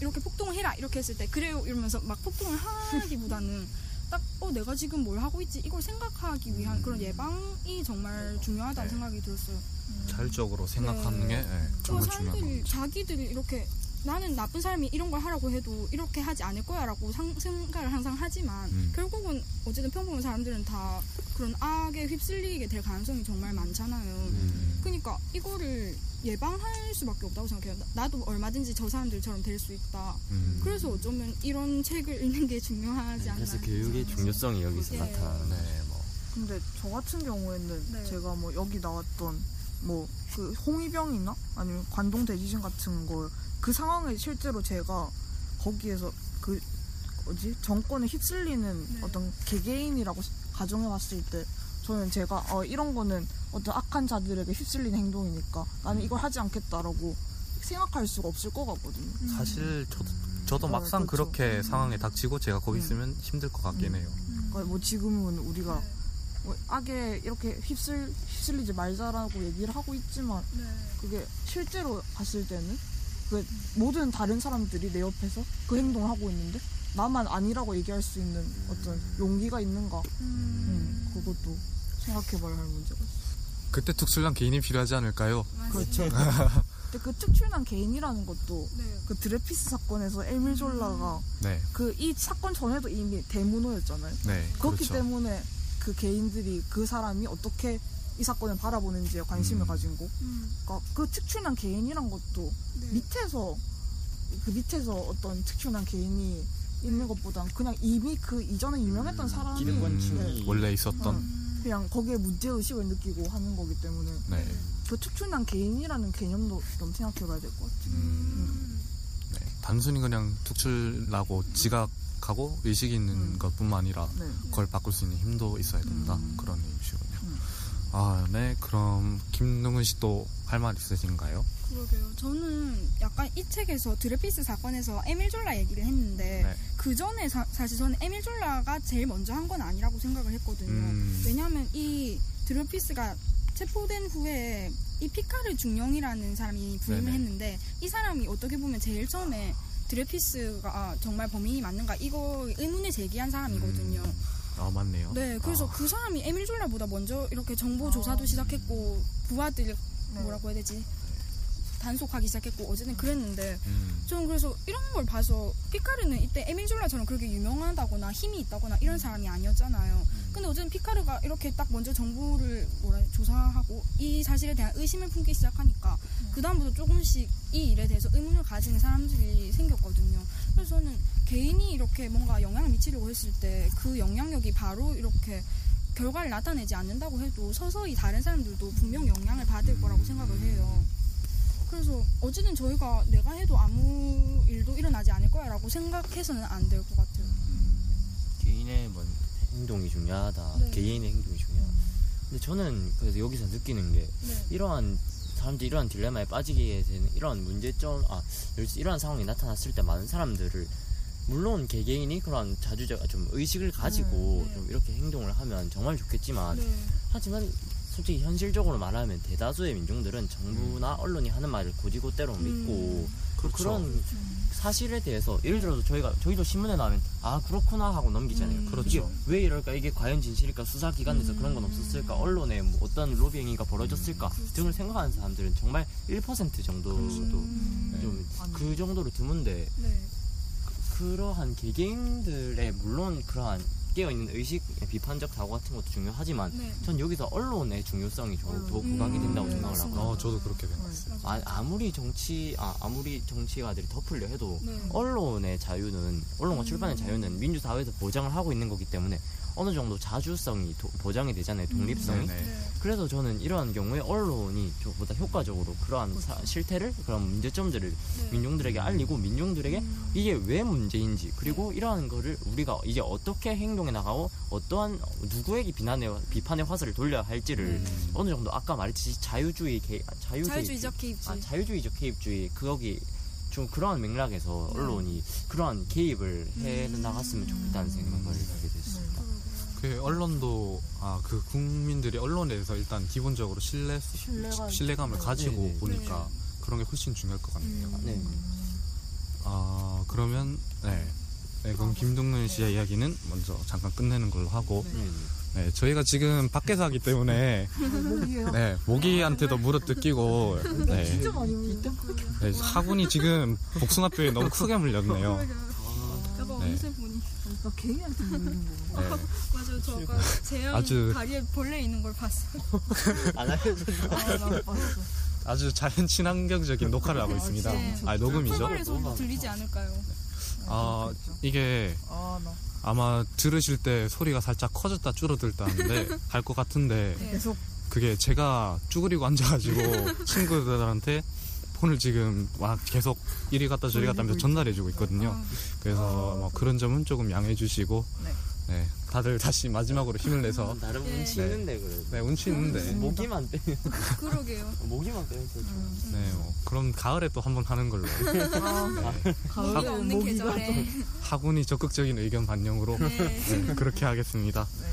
이렇게 폭동을 해라 이렇게 했을 때 그래요 이러면서 막 폭동을 하기보다는 딱 어 내가 지금 뭘 하고 있지 이걸 생각하기 위한 음. 그런 예방이 정말 중요하다는 네. 생각이 들었어요. 음. 자율적으로 생각하는 네. 게 네, 정말 중요한 거죠. 자기들이 이렇게 나는 나쁜 사람이 이런 걸 하라고 해도 이렇게 하지 않을 거야 라고 상, 생각을 항상 하지만 음. 결국은 어쨌든 평범한 사람들은 다 그런 악에 휩쓸리게 될 가능성이 정말 많잖아요. 음. 그러니까 이거를 예방할 수밖에 없다고 생각해요. 나도 얼마든지 저 사람들처럼 될 수 있다. 음. 그래서 어쩌면 이런 책을 읽는 게 중요하지 네, 않나. 그래서 교육의 중요성이 여기서 예. 나타나네. 뭐. 근데 저 같은 경우에는 네. 제가 뭐 여기 나왔던 뭐 그 홍위병이나 아니면 관동 대지진 같은 걸 그 상황에 실제로 제가 거기에서 그 뭐지 정권에 휩쓸리는 네. 어떤 개개인이라고 가정해 봤을 때 저는 제가 어, 이런 거는 어떤 악한 자들에게 휩쓸리는 행동이니까 나는 이걸 하지 않겠다라고 생각할 수가 없을 것 같거든요. 사실 저도, 저도 음. 막상 네, 그렇죠. 그렇게 음. 상황에 닥치고 제가 거기 음. 있으면 힘들 것 같긴 음. 해요. 그러니까 뭐 지금은 우리가 네. 뭐 악에 이렇게 휩쓸, 휩쓸리지 말자라고 얘기를 하고 있지만 네. 그게 실제로 봤을 때는 그 모든 다른 사람들이 내 옆에서 그 행동을 하고 있는데 나만 아니라고 얘기할 수 있는 어떤 용기가 있는가 음. 음, 그것도 생각해봐야 할 문제가 있어요. 그때 특출난 개인이 필요하지 않을까요? 그렇죠. 근데 그 특출난 개인이라는 것도 네. 그 드레퓌스 사건에서 에밀 졸라가 음. 네. 그 이 사건 전에도 이미 대문호였잖아요. 네, 그렇기 그렇죠. 때문에 그 개인들이 그 사람이 어떻게 이 사건을 바라보는지에 관심을 음. 가진 거. 음. 그러니까 그 특출난 개인이란 것도 네. 밑에서 그 밑에서 어떤 특출난 개인이 있는 것보단 그냥 이미 그 이전에 유명했던 음. 사람이 기득권층이 네. 원래 있었던. 음. 그냥 거기에 문제의식을 느끼고 하는 거기 때문에 네. 그 특출난 개인이라는 개념도 좀 생각해봐야 될 것 같아요. 음. 음. 네. 단순히 그냥 특출나고 지각하고 의식이 있는 음. 것뿐만 아니라 네. 그걸 바꿀 수 있는 힘도 있어야 된다. 음. 그런 의미시군요. 음. 아, 네. 그럼 김동은 씨 또 할 말 있으신가요? 그러게요. 저는 약간 이 책에서 드레퓌스 사건에서 에밀 졸라 얘기를 했는데 네. 그 전에 사, 사실 저는 에밀 졸라가 제일 먼저 한 건 아니라고 생각을 했거든요. 음. 왜냐하면 이 드레퓌스가 체포된 후에 이 피카르 중령이라는 사람이 부임을 네네. 했는데 이 사람이 어떻게 보면 제일 처음에 드레퓌스가 정말 범인이 맞는가 이거 의문을 제기한 사람이거든요. 음. 아 맞네요. 네, 그래서 아. 그 사람이 에밀 졸라보다 먼저 이렇게 정보 아. 조사도 시작했고 부하들 네. 뭐라고 해야 되지? 단속하기 시작했고 어제는 그랬는데 음. 저는 그래서 이런 걸 봐서 피카르는 이때 에밀 졸라처럼 그렇게 유명하다거나 힘이 있다거나 이런 사람이 아니었잖아요. 음. 근데 어제는 피카르가 이렇게 딱 먼저 정보를 뭐라 조사하고 이 사실에 대한 의심을 품기 시작하니까 음. 그 다음부터 조금씩 이 일에 대해서 의문을 가지는 사람들이 생겼거든요. 그래서 저는 개인이 이렇게 뭔가 영향을 미치려고 했을 때 그 영향력이 바로 이렇게 결과를 나타내지 않는다고 해도 서서히 다른 사람들도 분명 영향을 받을 거라고 생각을 해요. 그래서 어쨌든 저희가 내가 해도 아무 일도 일어나지 않을 거야 라고 생각해서는 안 될 것 같아요. 음, 개인의 뭐 행동이 중요하다. 네. 개인의 행동이 중요하다. 근데 저는 그래서 여기서 느끼는 게 네. 이러한 사람들이 이러한 딜레마에 빠지게 되는 이러한 문제점, 아, 이러한 상황이 나타났을 때 많은 사람들을 물론 개개인이 그런 자주적 좀 의식을 가지고 네. 좀 이렇게 행동을 하면 정말 좋겠지만 네. 하지만 솔직히 현실적으로 말하면 대다수의 민중들은 정부나 언론이 하는 말을 곧이곧대로 믿고 음, 그렇죠. 그런 사실에 대해서 예를 들어서 저희가 저희도 신문에 나오면 아 그렇구나 하고 넘기잖아요. 음, 그렇죠. 왜 이럴까 이게 과연 진실일까 수사기관에서 음, 그런 건 없었을까 언론에 뭐 어떤 로비행위가 벌어졌을까 음, 등을 생각하는 사람들은 정말 일 퍼센트 정도도 음, 좀 그 네. 정도로 드문데 네. 그, 그러한 개개인들의 물론 그러한 깨어있는 의식의 비판적 사고 같은 것도 중요하지만 네. 전 여기서 언론의 중요성이 더 음, 부각이 된다고 음, 생각을 하고 어, 저도 그렇게 생각했어요. 아, 아무리 정치, 아, 아무리 정치가들이 덮으려 해도 네. 언론의 자유는 언론과 출판의 음, 자유는 민주사회에서 보장을 하고 있는 거기 때문에 어느 정도 자주성이 도, 보장이 되잖아요. 독립성이. 음, 네. 그래서 저는 이러한 경우에 언론이 저보다 효과적으로 그러한 사, 실태를 그런 문제점들을 네. 민중들에게 알리고 민중들에게 음. 이게 왜 문제인지 그리고 이러한 거를 우리가 이제 어떻게 행동해 나가고 어떠한 누구에게 비난의 비판의 화살을 돌려야 할지를 네. 어느 정도 아까 말했듯이 자유주의 개, 자유주의, 자유주의적 개입주의 아, 자유주의적 개입주의 그거기 좀 그러한 맥락에서 언론이 그러한 개입을 해 음. 나갔으면 좋겠다는 생각을 하게 됐습니다. 그 언론도 아, 그 국민들이 언론에 대해서 일단 기본적으로 신뢰, 신뢰감, 신뢰감을 네. 가지고 네네. 보니까 네. 그런 게 훨씬 중요할 것 같네요. 음. 네. 아 그러면 네, 네 그럼 김동근 씨의 네. 이야기는 먼저 잠깐 끝내는 걸로 하고 네, 네 저희가 지금 밖에서 하기 때문에 네 모기한테도 무릎 뜯기고 네, 진짜 많이 물린다. 네, 사군이 지금 복숭아뼈에 너무 크게 물렸네요. 네. 어느새 보니 나 개인한테 물리는 거. 네. 맞아요. 저 아까 재현 아주... 다리에 벌레 있는 걸 봤어요. 안 알려줬나? 아, 봤어. 아주 자연 친환경적인 녹화를 하고 있습니다. 네. 아 녹음이죠? 포괄의 소리도 들리지 않을까요? 아 이게 아, 나. 아마 들으실 때 소리가 살짝 커졌다 줄어들다 하는데 할 것 같은데 네. 계속 그게 제가 쭈그리고 앉아가지고 친구들한테 폰을 지금 막 계속 이리 갔다 저리 갔다 하면서 전달해주고 있거든요. 그래서 뭐 그런 점은 조금 양해해주시고 네. 네, 다들 다시 마지막으로 힘을 내서 나름 운치 네. 있는데 그래요. 네, 운치 있는데 모기만 빼면 그러게요. 모기만 빼면 음. 네, 뭐 그럼 가을에 또 한번 하는 걸로 아, 네. 가을에 없는 계절에 학운이 적극적인 의견 반영으로 네. 네, 그렇게 하겠습니다. 네.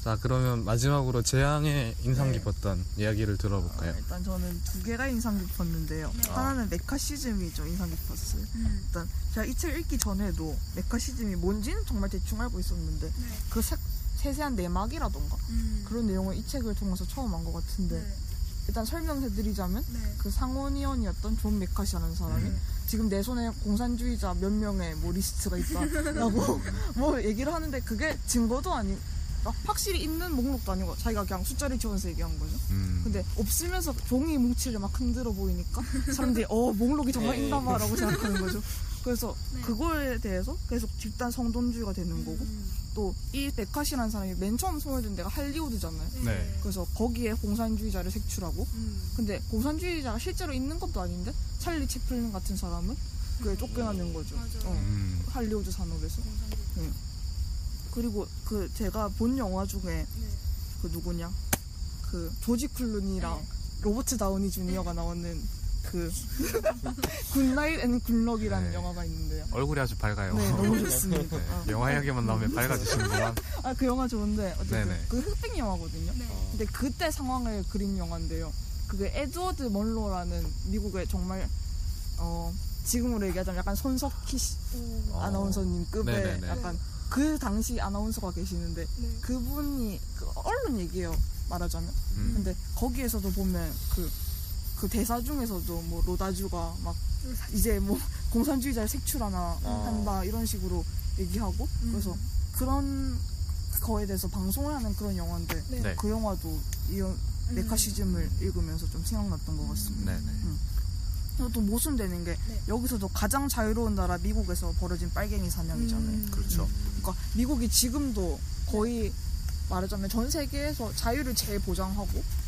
자 그러면 마지막으로 재앙의 인상 깊었던 네. 이야기를 들어볼까요? 아, 일단 저는 두 개가 인상 깊었는데요. 네. 하나는 메카시즘이 좀 인상 깊었어요. 음. 일단 제가 이 책 읽기 전에도 메카시즘이 뭔지는 정말 대충 알고 있었는데 네. 그 세, 세세한 내막이라던가 음. 그런 내용을 이 책을 통해서 처음 안 것 같은데 네. 일단 설명해드리자면 네. 그 상원의원이었던 존 메카시라는 사람이 네. 지금 내 손에 공산주의자 몇 명의 뭐 리스트가 있다라고 뭐 얘기를 하는데 그게 증거도 아닌 확실히 있는 목록도 아니고 자기가 그냥 숫자를 지원해서 얘기한 거죠. 음. 근데 없으면서 종이 뭉치를 막 흔들어 보이니까 사람들이 어 목록이 정말 있나봐라고 생각하는 거죠. 그래서 네. 그거에 대해서 계속 집단 성돈주의가 되는 음. 거고 또 이 데카시라는 사람이 맨 처음 손을 든 데가 할리우드잖아요. 네. 그래서 거기에 공산주의자를 색출하고 음. 근데 공산주의자가 실제로 있는 것도 아닌데 찰리 채플린 같은 사람은 그게 쫓겨나는 거죠. 어, 음. 할리우드 산업에서. 네. 그리고 그 제가 본 영화 중에 네. 그 누구냐 그 조지 클루니랑 네. 로버트 다우니 주니어가 네. 나오는 그 굿나잇 앤 굿럭이라는 네. 영화가 있는데요. 얼굴이 아주 밝아요. 네, 너무 좋습니다. 네. 아, 영화 이야기만 나오면 밝아지시는구만. 아, 그 영화 좋은데 어쨌든 그 흑백 영화거든요. 네. 근데 그때 상황을 그린 영화인데요. 그게 에드워드 먼로라는 미국의 정말 어 지금으로 얘기하자면 약간 손석희 오. 아나운서님급의 약간 네. 그 당시 아나운서가 계시는데 네. 그분이 그 언론 얘기예요 말하자면. 음. 근데 거기에서도 보면 그 그 대사 중에서도 뭐 로다주가 막 이제 뭐 공산주의자를 색출하나 아. 한다 이런 식으로 얘기하고 음. 그래서 그런 거에 대해서 방송을 하는 그런 영화인데 네. 그 영화도 이 메카시즘을 음. 읽으면서 좀 생각났던 것 같습니다. 네네. 음. 그리고 또 모순되는 게 네. 여기서도 가장 자유로운 나라 미국에서 벌어진 빨갱이 사냥이잖아요. 음. 그렇죠. 음. 그러니까 미국이 지금도 거의 말하자면 전 세계에서 자유를 제일 보장하고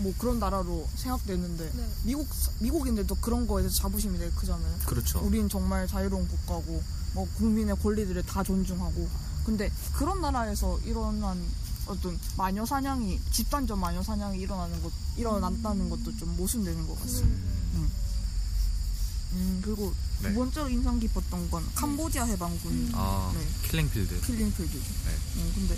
뭐 그런 나라로 생각되는데 네. 미국 미국인들도 그런 거에 대해서 자부심이 되게 크잖아요. 그렇죠. 우린 정말 자유로운 국가고 뭐 국민의 권리들을 다 존중하고 근데 그런 나라에서 일어난 어떤 마녀 사냥이 집단적 마녀 사냥이 일어나는 것 일어났다는 음. 것도 좀 모순되는 것 같습니다. 음, 음. 음 그리고 네. 두 번째로 인상 깊었던 건 캄보디아 해방군 음. 아, 네. 킬링필드. 킬링필드. 네. 음, 근데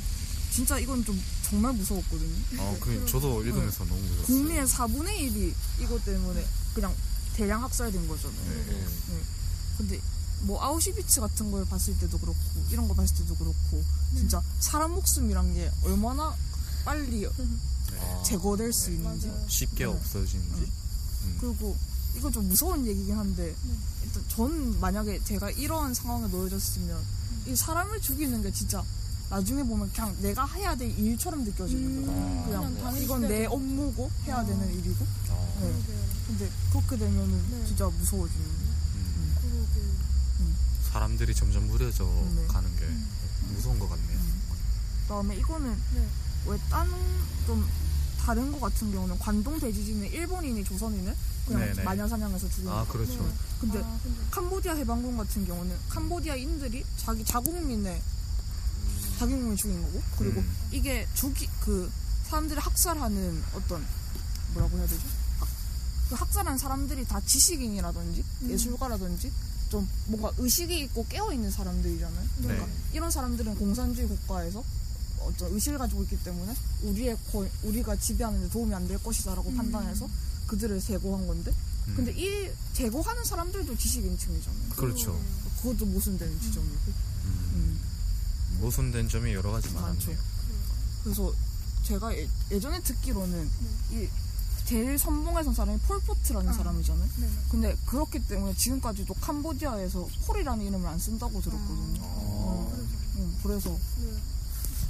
진짜 이건 좀 정말 무서웠거든요. 아, 그 저도 읽으면서 네. 너무 무서웠어요. 국민의 사분의 일이 이것 때문에 그냥 대량 학살된 거잖아요. 네. 네. 근데 뭐 아우슈비츠 같은 걸 봤을 때도 그렇고 이런 거 봤을 때도 그렇고 진짜 네. 사람 목숨이란 게 얼마나 빨리 네. 제거될 수 네. 있는지 맞아요. 쉽게 네. 없어지는지. 네. 음. 그리고 이건 좀 무서운 얘기긴 한데 네. 일단 전 만약에 제가 이런 상황에 놓여졌으면 이 사람을 죽이는 게 진짜 나중에 보면 그냥 내가 해야 될 일처럼 느껴지는 거예요. 음, 그냥, 그냥 이건 내 업무고 해야 아. 되는 일이고. 아. 네. 그러게요. 근데 그렇게 되면은 네. 진짜 무서워지는 거예요. 음. 음. 음. 사람들이 점점 무뎌져 네. 가는 게 음. 무서운 것 같네요. 음. 그다음에 이거는 네. 왜 다른 좀 다른 것 같은 경우는 관동 대지진은 일본인이 조선인을 그냥 마녀 사냥해서 죽이는 거예요. 아, 그렇죠. 네. 근데, 아, 근데 캄보디아 해방군 같은 경우는 캄보디아인들이 자기 자국민의 자기몸을 죽인 거고 그리고 음. 이게 죽이 그 사람들을 학살하는 어떤 뭐라고 해야 되죠? 학, 그 학살한 사람들이 다 지식인이라든지 음. 예술가라든지 좀 뭔가 의식이 있고 깨어있는 사람들이잖아요. 그러니까 네. 이런 사람들은 공산주의 국가에서 어떤 의식을 가지고 있기 때문에 우리의 거, 우리가 지배하는 데 도움이 안 될 것이다라고 음. 판단해서 그들을 제거한 건데 음. 근데 이 제거하는 사람들도 지식인층이잖아요. 그렇죠. 음. 그것도 모순되는 지점이고. 음. 음. 모순된 점이 여러 가지 많네요. 그래서 제가 예, 예전에 듣기로는 네. 이 제일 선봉해선 사람이 폴포트라는 아, 사람이잖아요. 네네. 근데 그렇기 때문에 지금까지도 캄보디아에서 폴이라는 이름을 안 쓴다고 들었거든요. 아, 어, 음, 그래서 네.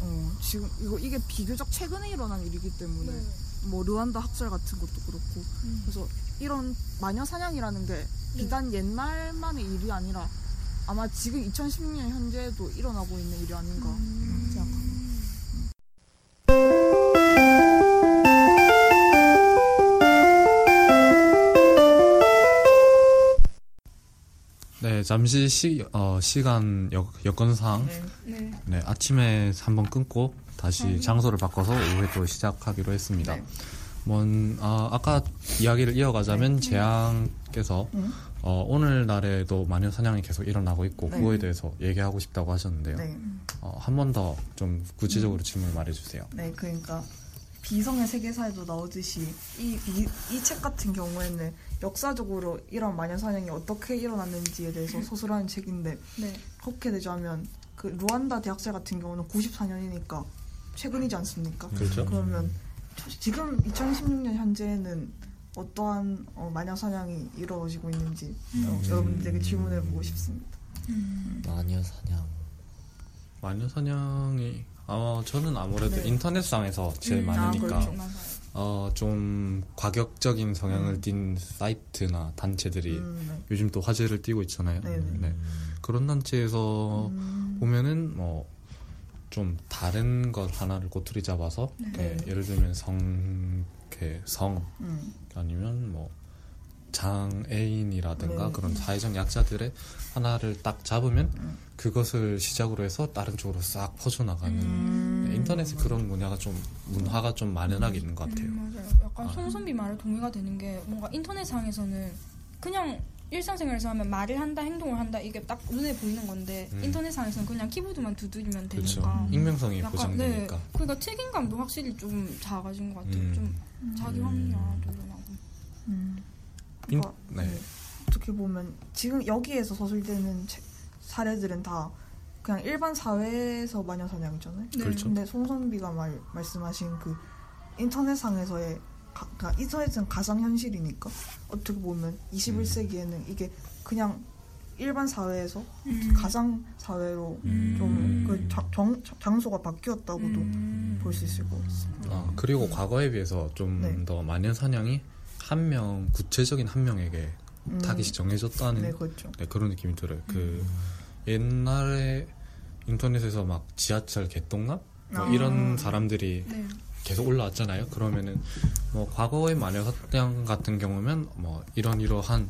어, 지금 이거 이게 비교적 최근에 일어난 일이기 때문에 네. 뭐 르완다 학살 같은 것도 그렇고 음. 그래서 이런 마녀 사냥이라는 게 비단 네. 옛날만의 일이 아니라. 아마 지금 이천십 년 현재도 일어나고 있는 일이 아닌가 음. 생각합니다. 네, 잠시 시, 어, 시간 여, 여건상 네. 네, 아침에 한번 끊고 다시 네. 장소를 바꿔서 오후에 또 시작하기로 했습니다. 네. 먼, 아, 아까 이야기를 이어가자면 네. 재앙께서 네. 어, 오늘날에도 마녀 사냥이 계속 일어나고 있고 네. 그거에 대해서 얘기하고 싶다고 하셨는데요. 네. 어, 한 번 더 좀 구체적으로 네. 질문을 말해주세요. 네, 그러니까 비성의 세계사에도 나오듯이 이 이 책 같은 경우에는 역사적으로 이런 마녀 사냥이 어떻게 일어났는지에 대해서 소설하는 책인데 네. 그렇게 되자면 그 루완다 대학살 같은 경우는 구십사 년이니까 최근이지 않습니까? 그렇죠. 그러면 지금 이천십육 년 현재에는 어떠한 어, 마녀 사냥이 이루어지고 있는지 음. 여러분들에게 질문해보고 싶습니다. 음. 마녀 사냥. 마녀 사냥이 아 저는 아무래도 네. 인터넷상에서 제일 음. 많으니까 아, 어, 좀 과격적인 성향을 음. 띤 사이트나 단체들이 음, 네. 요즘 또 화제를 띄고 있잖아요. 네. 네. 그런 단체에서 음. 보면은 뭐 좀 다른 것 하나를 꼬투리 잡아서 네. 예를 들면 성, 이렇게 성 음. 아니면 뭐 장애인이라든가 네. 그런 사회적 약자들의 하나를 딱 잡으면 음. 그것을 시작으로 해서 다른 쪽으로 싹 퍼져나가는 음. 네, 인터넷에 그런 문화가 좀 문화가 좀 만연하게 있는 것 같아요. 음, 맞아요. 약간 아. 송선비 말에 동의가 되는 게 뭔가 인터넷상에서는 그냥 일상생활에서 하면 말을 한다, 행동을 한다 이게 딱 눈에 보이는 건데 음. 인터넷상에서는 그냥 키보드만 두드리면 그렇죠. 되니까 익명성이 약간, 보장되니까 네, 그러니까 책임감도 확실히 좀 작아진 것 같아요. 음. 좀 자기 합리화도 일어나고 음. 그러니까 네. 네. 어떻게 보면 지금 여기에서 서술되는 사례들은 다 그냥 일반 사회에서 마녀사냥이잖아요. 네. 그렇죠. 근데 송선비가 말, 말씀하신 그 인터넷상에서의 가, 그러니까 인터넷은 가상현실이니까 어떻게 보면 이십일 세기에는 음. 이게 그냥 일반 사회에서 음. 가상사회로 음. 좀 그 정, 장소가 바뀌었다고도 음. 볼 수 있을 것 같습니다. 아, 그리고 음. 과거에 비해서 좀 더 네. 마녀사냥이 한 명, 구체적인 한 명에게 음. 타깃이 정해졌다는 네, 그렇죠. 네, 그런 느낌이 들어요. 그 옛날에 인터넷에서 막 지하철 개똥남? 뭐 아. 이런 사람들이 네. 계속 올라왔잖아요. 그러면은 뭐 과거의 마녀사냥 같은 경우면 뭐 이런 이러한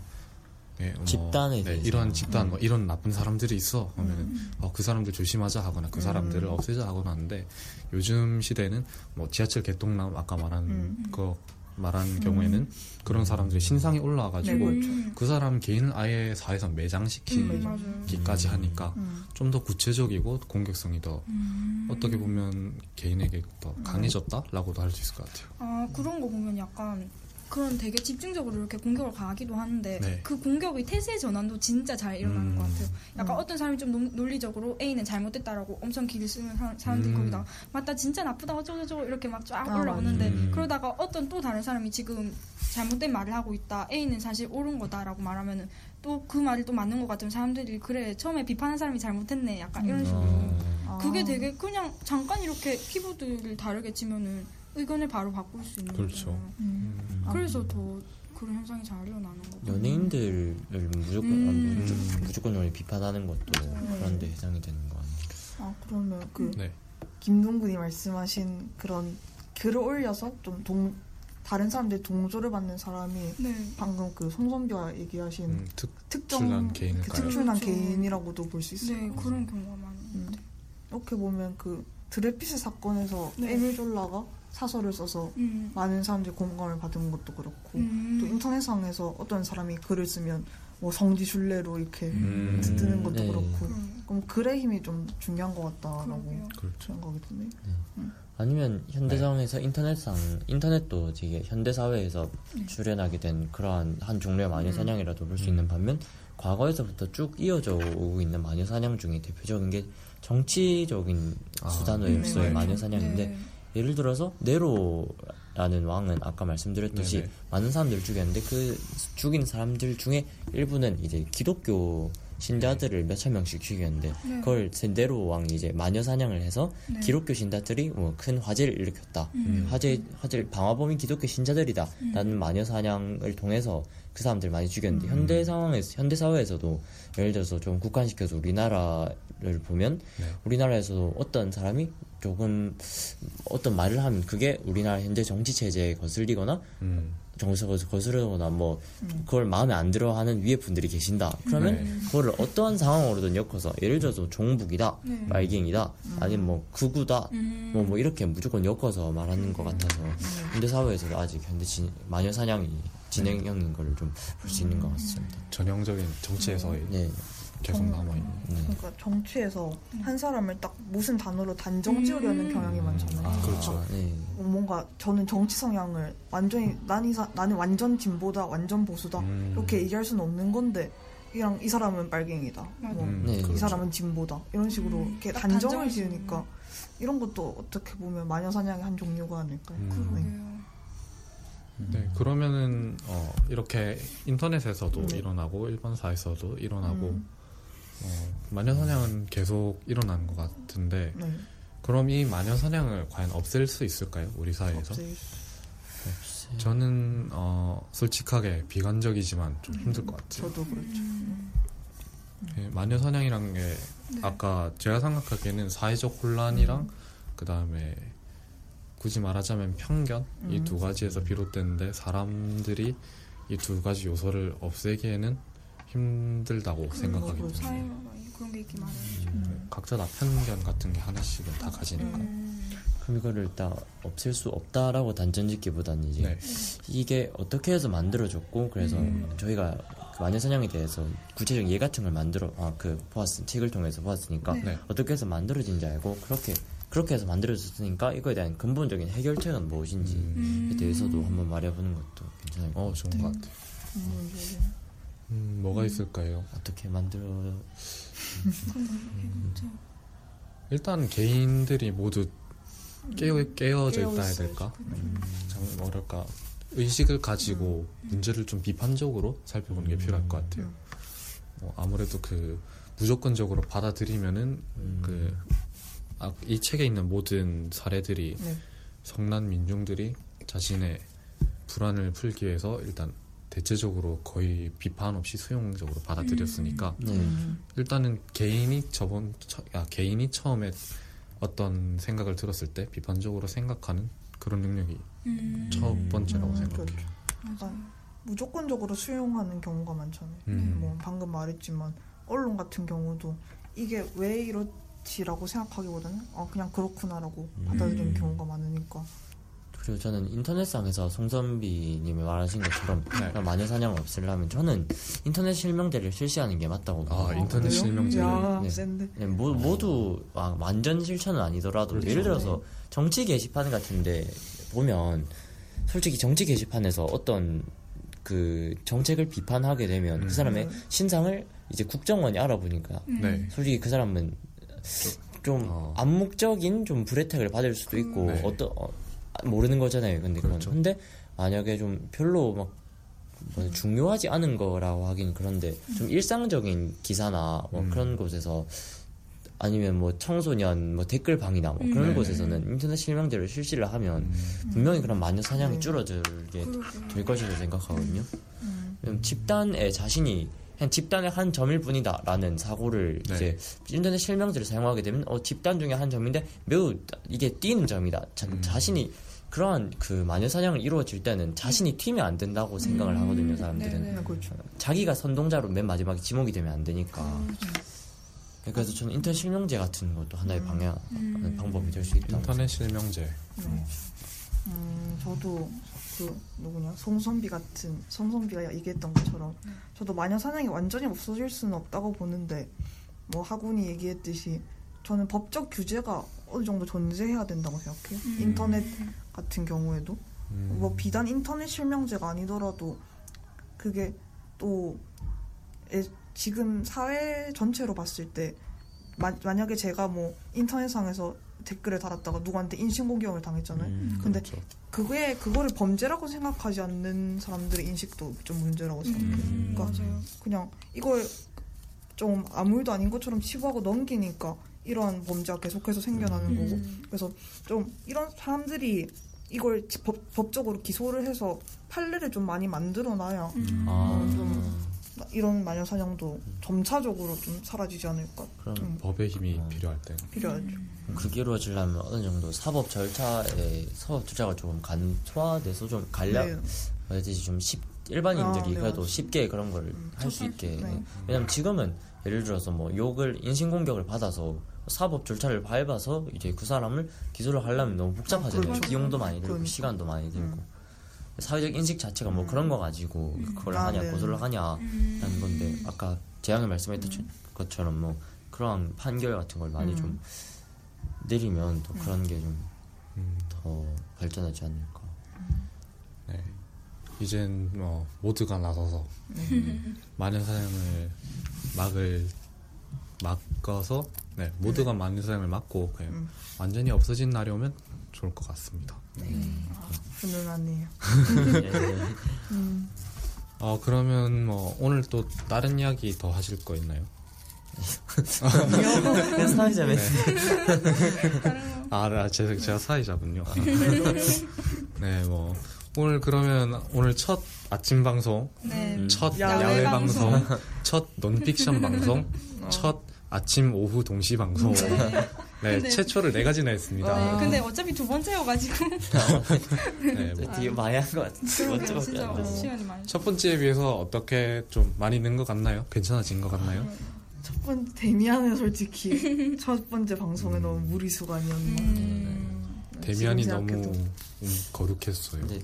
네, 뭐, 집단에 대해서 네, 이런 집단, 음. 뭐 이런 나쁜 사람들이 있어. 그러면은 음. 어, 그 사람들 조심하자 하거나 그 사람들을 음. 없애자 하거나 하는데 요즘 시대는 뭐 지하철 개똥남 아까 말한 음. 거 말한 음. 경우에는 그런 사람들이 신상이 올라와가지고 네, 그렇죠. 그 사람 개인을 아예 사회에서 매장시키기까지 음, 하니까 음. 좀 더 구체적이고 공격성이 더 음. 어떻게 보면 개인에게 더 강해졌다라고도 할 수 있을 것 같아요. 아 그런 거 보면 약간 그런 되게 집중적으로 이렇게 공격을 가하기도 하는데 네. 그 공격의 태세 전환도 진짜 잘 일어나는 음. 것 같아요. 약간 음. 어떤 사람이 좀 논, 논리적으로 A는 잘못됐다라고 엄청 길을 쓰는 사, 사람들이 음. 거기다가 맞다 진짜 나쁘다 어쩌고저쩌고 이렇게 막 쫙 아, 올라오는데 음. 그러다가 어떤 또 다른 사람이 지금 잘못된 말을 하고 있다. A는 사실 옳은 거다라고 말하면은 또 그 말이 또 맞는 것 같은 사람들이 그래 처음에 비판한 사람이 잘못했네 약간 이런 식으로 아. 그게 되게 그냥 잠깐 이렇게 키보드를 다르게 치면은 의견을 바로 바꿀 수 있는 그렇죠. 음. 그래서 더 그런 현상이 잘 일어나는 거고 연예인들을 무조건 음. 무조건, 무조건적으로 비판하는 것도 네. 그런 데 해당이 되는 거 아니에요? 아 그러면 그 네. 김동근이 말씀하신 그런 글을 올려서 좀 동, 다른 사람들 동조를 받는 사람이 네. 방금 그 송선비와 얘기하신 음, 특, 특정 개인 그 특출난 그렇죠. 개인이라고도 볼 수 있어요. 네 그런 경우가 많은데 음. 이렇게 보면 그 드레퓌스 사건에서 네. 에밀 졸라가 사설을 써서 음. 많은 사람들이 공감을 받은 것도 그렇고 음. 또 인터넷상에서 어떤 사람이 글을 쓰면 뭐 성지순례로 이렇게 음. 뜨는 것도 네. 그렇고 음. 그럼 글의 힘이 좀 중요한 것 같다라고 그렇죠. 생각이 드네요. 네. 음. 아니면 현대상에서 네. 인터넷상 인터넷도 되게 현대사회에서 네. 출현하게 된 그러한 한 종류의 마녀사냥이라도 볼 수 음. 있는 반면 과거에서부터 쭉 이어져 오고 있는 마녀사냥 중에 대표적인 게 정치적인 아. 수단으로서의 네. 마녀사냥인데 네. 예를 들어서 네로라는 왕은 아까 말씀드렸듯이 네네. 많은 사람들을 죽였는데 그 죽인 사람들 중에 일부는 이제 기독교 신자들을 몇천 명씩 죽였는데 네. 그걸 네로 왕이 이제 마녀 사냥을 해서 네. 기독교 신자들이 뭐 큰 화제를 일으켰다. 음. 화제 화제 방화범이 기독교 신자들이다. 음. 라는 마녀 사냥을 통해서 그 사람들 많이 죽였는데 음. 현대 상황에서 현대 사회에서도 예를 들어서 좀 국한시켜서 우리나라를 보면 네. 우리나라에서도 어떤 사람이 조금 어떤 말을 하면 그게 우리나라 현재 정치 체제에 거슬리거나 음. 정서가 거슬리거나 뭐 음. 그걸 마음에 안 들어하는 위에 분들이 계신다. 그러면 네. 그거를 어떠한 상황으로든 엮어서 예를 들어서 종북이다, 네. 말갱이다, 음. 아니면 뭐 극우다, 음. 뭐, 뭐 이렇게 무조건 엮어서 말하는 음. 것 같아서 음. 현대 사회에서도 아직 현대 진, 마녀 사냥이 진행형인 거를 좀 볼 수 음. 있는 것 같습니다. 전형적인 정치에서의. 네. 계속 남아있는. 그러니까 정치에서 한 사람을 딱 무슨 단어로 단정 지으려는 음. 경향이 많잖아요. 아, 그렇죠. 네. 뭔가 저는 정치 성향을 완전히 나는, 이사, 나는 완전 진보다 완전 보수다 음. 이렇게 얘기할 수는 없는 건데 이랑 이 사람은 빨갱이다. 뭐, 네, 이 그렇죠. 사람은 진보다 이런 식으로 음. 이렇게 단정을 지으니까 이런 것도 어떻게 보면 마녀사냥의 한 종류가 아닐까요? 음. 그러게요. 네, 그러면은 어, 이렇게 인터넷에서도 네. 일어나고 일반사에서도 일어나고 음. 어, 마녀사냥은 계속 일어나는 것 같은데 네. 그럼 이 마녀사냥을 과연 없앨 수 있을까요? 우리 사회에서? 없앨 수... 같아요. 저는 어, 솔직하게 비관적이지만 좀 음, 힘들 것 같아요. 저도 그렇죠. 음. 네, 마녀 사냥이란 게 네. 아까 제가 생각하기에는 사회적 혼란이랑 음. 그 다음에 굳이 말하자면 편견 음. 이 두 가지에서 비롯되는데 사람들이 이 두 가지 요소를 없애기에는 힘들다고 생각하기 때문에 사회가 그런 게 있긴 많아요. 음. 각자 다 편견 같은 게 하나씩은 다 가지니까 음. 그럼 이거를 일단 없앨 수 없다라고 단정 짓기보다는 이제 네. 이게 어떻게 해서 만들어졌고 그래서 음. 저희가 마녀사냥에 대해서 구체적인 예 같은 걸 만들어 아, 그 보았, 책을 통해서 보았으니까 네. 어떻게 해서 만들어진지 알고 그렇게 그렇게 해서 만들어졌으니까 이거에 대한 근본적인 해결책은 무엇인지에 음. 대해서도 한번 말해보는 것도 괜찮을 것 어, 좋은 같아요. 것 같아요. 음, 음, 뭐가 있을까요? 어떻게 만들어... 음. 일단 개인들이 모두 깨어, 깨어져 있다 해야 될까? 음. 참 어렵까? 의식을 가지고 문제를 좀 비판적으로 살펴보는 게 필요할 것 같아요. 뭐 아무래도 그 무조건적으로 받아들이면은 음. 그 이 책에 있는 모든 사례들이 네. 성난 민중들이 자신의 불안을 풀기 위해서 일단 대체적으로 거의 비판 없이 수용적으로 받아들였으니까 음. 음. 일단은 개인이 저번 아, 개인이 처음에 어떤 생각을 들었을 때 비판적으로 생각하는 그런 능력이 음. 첫 번째라고 음, 생각해요. 약간 무조건적으로 수용하는 경우가 많잖아요. 음. 뭐 방금 말했지만 언론 같은 경우도 이게 왜 이렇지라고 생각하기보다는 아 그냥 그렇구나라고 받아들이는 음. 경우가 많으니까. 그리고 저는 인터넷상에서 송선비님이 말하신 것처럼 네. 마녀사냥을 없애려면 저는 인터넷 실명제를 실시하는 게 맞다고 봐요. 아, 인터넷 아, 실명제. 야, 네. 센데. 네, 모, 모두 아, 완전 실천은 아니더라도 그렇죠. 예를 들어서 정치 게시판 같은데 보면 솔직히 정치 게시판에서 어떤 그 정책을 비판하게 되면 음. 그 사람의 신상을 이제 국정원이 알아보니까 음. 네. 솔직히 그 사람은 좀 어. 암묵적인 좀 불혜택을 받을 수도 있고 네. 어떤 어, 모르는 거잖아요. 근데 그렇죠. 근데 만약에 좀 별로 막 뭐 중요하지 않은 거라고 하긴 그런데 좀 일상적인 기사나 뭐 음. 그런 곳에서 아니면 뭐 청소년 뭐 댓글방이나 뭐 그런 음. 곳에서는 인터넷 실명제를 실시를 하면 음. 분명히 그런 마녀 사냥이 음. 줄어들게 될 것이라고 생각하거든요. 음. 집단의 자신이 그냥 집단의 한 점일 뿐이다라는 사고를 네. 이제 인터넷 실명제를 사용하게 되면 어, 집단 중에 한 점인데 매우 이게 띄는 점이다. 자, 음. 자신이 그러한 그 마녀 사냥을 이루어질 때는 자신이 튀면 안 된다고 생각을 음. 하거든요. 사람들은 네네, 그렇죠. 자기가 선동자로 맨 마지막에 지목이 되면 안 되니까. 음. 그래서 저는 인터넷 실명제 같은 것도 하나의 방향 음. 방법이 될 수 있다. 인터넷 실명제. 음. 음, 저도 그 누구냐 송선비 같은 송선비가 얘기했던 것처럼 저도 마녀 사냥이 완전히 없어질 수는 없다고 보는데 뭐 하군이 얘기했듯이 저는 법적 규제가 어느 정도 존재해야 된다고 생각해요. 음. 인터넷 같은 경우에도 음. 뭐 비단 인터넷 실명제가 아니더라도 그게 또 지금 사회 전체로 봤을 때 마, 만약에 제가 뭐 인터넷상에서 댓글을 달았다가 누구한테 인신공격을 당했잖아요. 음, 근데 그렇죠. 그게 그거를 범죄라고 생각하지 않는 사람들의 인식도 좀 문제라고 생각해요. 음, 그러니까 맞아요. 그냥 이걸 좀 아무 일도 아닌 것처럼 치부하고 넘기니까 이러한 범죄가 계속해서 생겨나는 음. 거고 그래서 좀 이런 사람들이 이걸 법, 법적으로 기소를 해서 판례를 좀 많이 만들어놔야 음. 아. 좀 이런 마녀 사냥도 점차적으로 좀 사라지지 않을까. 그럼 음. 법의 힘이 어. 필요할 때. 필요하죠. 음. 그게 이루어지려면 어느 정도 사법 절차에 사법 절차가 조금 간소화돼서 좀 간략, 말하듯이 좀 쉽 일반인들이 아, 네, 그래도 맞아. 쉽게 그런 걸 할 수 음. 있게. 네. 왜냐면 지금은 예를 들어서 뭐 욕을 인신 공격을 받아서 사법 절차를 밟아서 이제 그 사람을 기소를 하려면 너무 복잡하잖아요. 아, 비용도 많이 들고 그러니까. 시간도 많이 들고. 음. 사회적 인식 자체가 뭐 음. 그런 거 가지고 그걸 아, 하냐 네. 고소를 하냐라는 음. 건데 아까 재앙이 말씀했던 음. 것처럼 뭐 그런 판결 같은 걸 많이 음. 좀 내리면 또 그런 게 좀 더 음. 발전하지 않을까. 음. 네, 이젠 뭐 모두가 나서서 음. 마녀 사냥을 막을 막아서 네 모두가 마녀 사냥을 막고 그냥 음. 완전히 없어진 날이 오면 좋을 것 같습니다. 네. 음. 아, 훈훈하네요. 음. 어, 그러면 뭐 오늘 또 다른 이야기 더 하실 거 있나요? 그냥 사회자 메시지. 아, 제가, 제가 사회자군요. 네, 뭐 오늘 그러면 오늘 첫 아침 방송, 네. 첫 야외, 야외 방송, 방송, 첫 논픽션 방송, 어. 첫 아침 오후 동시 방송. 네, 네 최초를 네 가지나 했습니다. 어, 근데 어차피 두 번째여가지고. 네, 뭐. 되게 많이 한 것 같은데. 진짜 어. 시간이 많이. 첫 번째에 비해서 어떻게 좀 많이 는 것 같나요? 괜찮아진 것 같나요? 첫 번째 데미안은 솔직히 첫 번째 방송에 음. 너무 무리수가 아니었나. 음. 네. 데미안이 너무. 음, 거룩했어요. 네,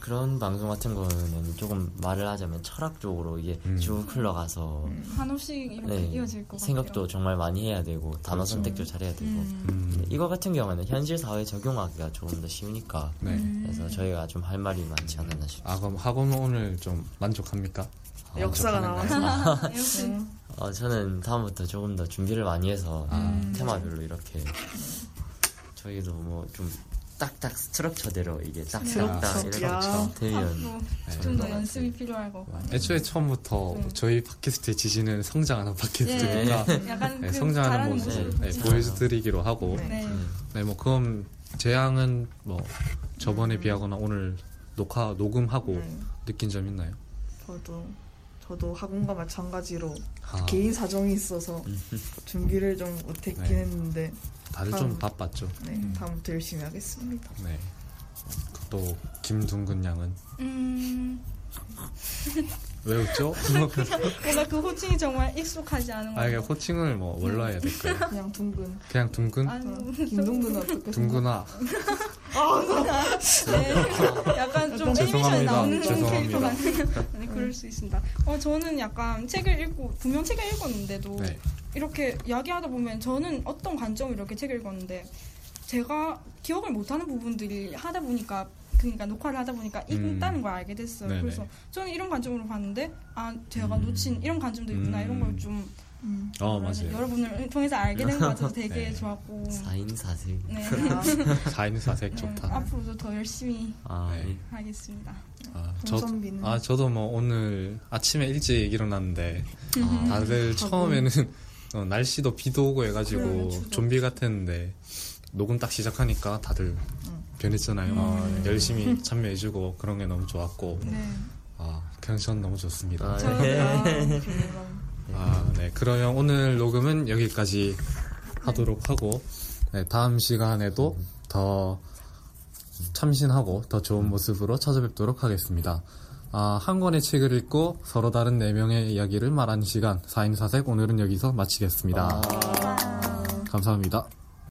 그런 방송 같은 거는 조금 말을 하자면 철학적으로 이게 음. 쭉 흘러가서 한없이 이렇게 네, 이어질 것 생각도 같아요. 정말 많이 해야 되고 단어 그렇죠. 선택도 잘해야 되고 음. 네, 이거 같은 경우에는 현실 사회에 적용하기가 조금 더 쉬우니까 네. 그래서 저희가 좀 할 말이 많지 않았나 싶습니다. 아, 그럼 학원 오늘 좀 만족합니까? 아, 역사가 나와서 어, 저는 다음부터 조금 더 준비를 많이 해서 음. 테마별로 이렇게 저희도 뭐 좀 딱딱 스트럭처대로 이게 딱딱딱 스트럭처 대면 좀 더 연습이 필요할 것 같아요. 애초에 처음부터 네. 저희 팟캐스트의 지지는 성장하는 팟캐스트니까 네. 네. 약간 네. 그 성장하는 모습을 네. 네. 보여드리기로 하고 네. 네. 네, 뭐 그럼 재앙은 뭐 저번에 음. 비하거나 오늘 녹화 녹음하고 네. 느낀 점 있나요? 저도 저도 학원과 마찬가지로 아. 개인 사정이 있어서 준비를 좀 못했긴 네. 했는데. 다들 다음, 좀 바빴죠. 네, 다음부터 열심히 하겠습니다. 네. 또 김둥근 양은 음... 왜 웃죠? 뭔가 그 호칭이 정말 익숙하지 않은 거. 아, 그냥 호칭을 뭐 뭘로 해야 될까요? 그냥 둥근. 그냥 둥근? 김둥근 어떻게? 둥근아. 아, 네. 약간 좀 애니메이션에 나오는 캐릭터 같은. 네, 그럴 수 있습니다. 어, 저는 약간 책을 읽고 분명 책을 읽었는데도. 네. 이렇게 이야기하다 보면 저는 어떤 관점으로 이렇게 책을 읽었는데 제가 기억을 못하는 부분들이 하다 보니까 그러니까 녹화를 하다 보니까 읽다는 음. 걸 알게 됐어요. 네네. 그래서 저는 이런 관점으로 봤는데 아 제가 음. 놓친 이런 관점도 있구나 음. 이런 걸 좀 음. 어, 맞아요. 여러분을 통해서 알게 된 것 같아서 되게 네. 좋았고 사인사색 네. 사인사색 좋다. 음, 앞으로도 더 열심히 아, 네. 하겠습니다. 아, 저, 아, 저도 뭐 오늘 아침에 일찍 일어났는데 아. 다들 처음에는 어, 날씨도 비도 오고 해가지고 그래, 좀비 같았는데 녹음 딱 시작하니까 다들 응. 변했잖아요. 음. 아, 네. 열심히 참여해주고 그런 게 너무 좋았고 네. 아, 그냥 전 너무 좋습니다. 아, 네. 아, 네. 그러면 오늘 녹음은 여기까지 하도록 하고 네, 다음 시간에도 더 참신하고 더 좋은 모습으로 찾아뵙도록 하겠습니다. 아, 한 권의 책을 읽고 서로 다른 네 명의 이야기를 말하는 시간, 사인사색 오늘은 여기서 마치겠습니다. 아~ 감사합니다.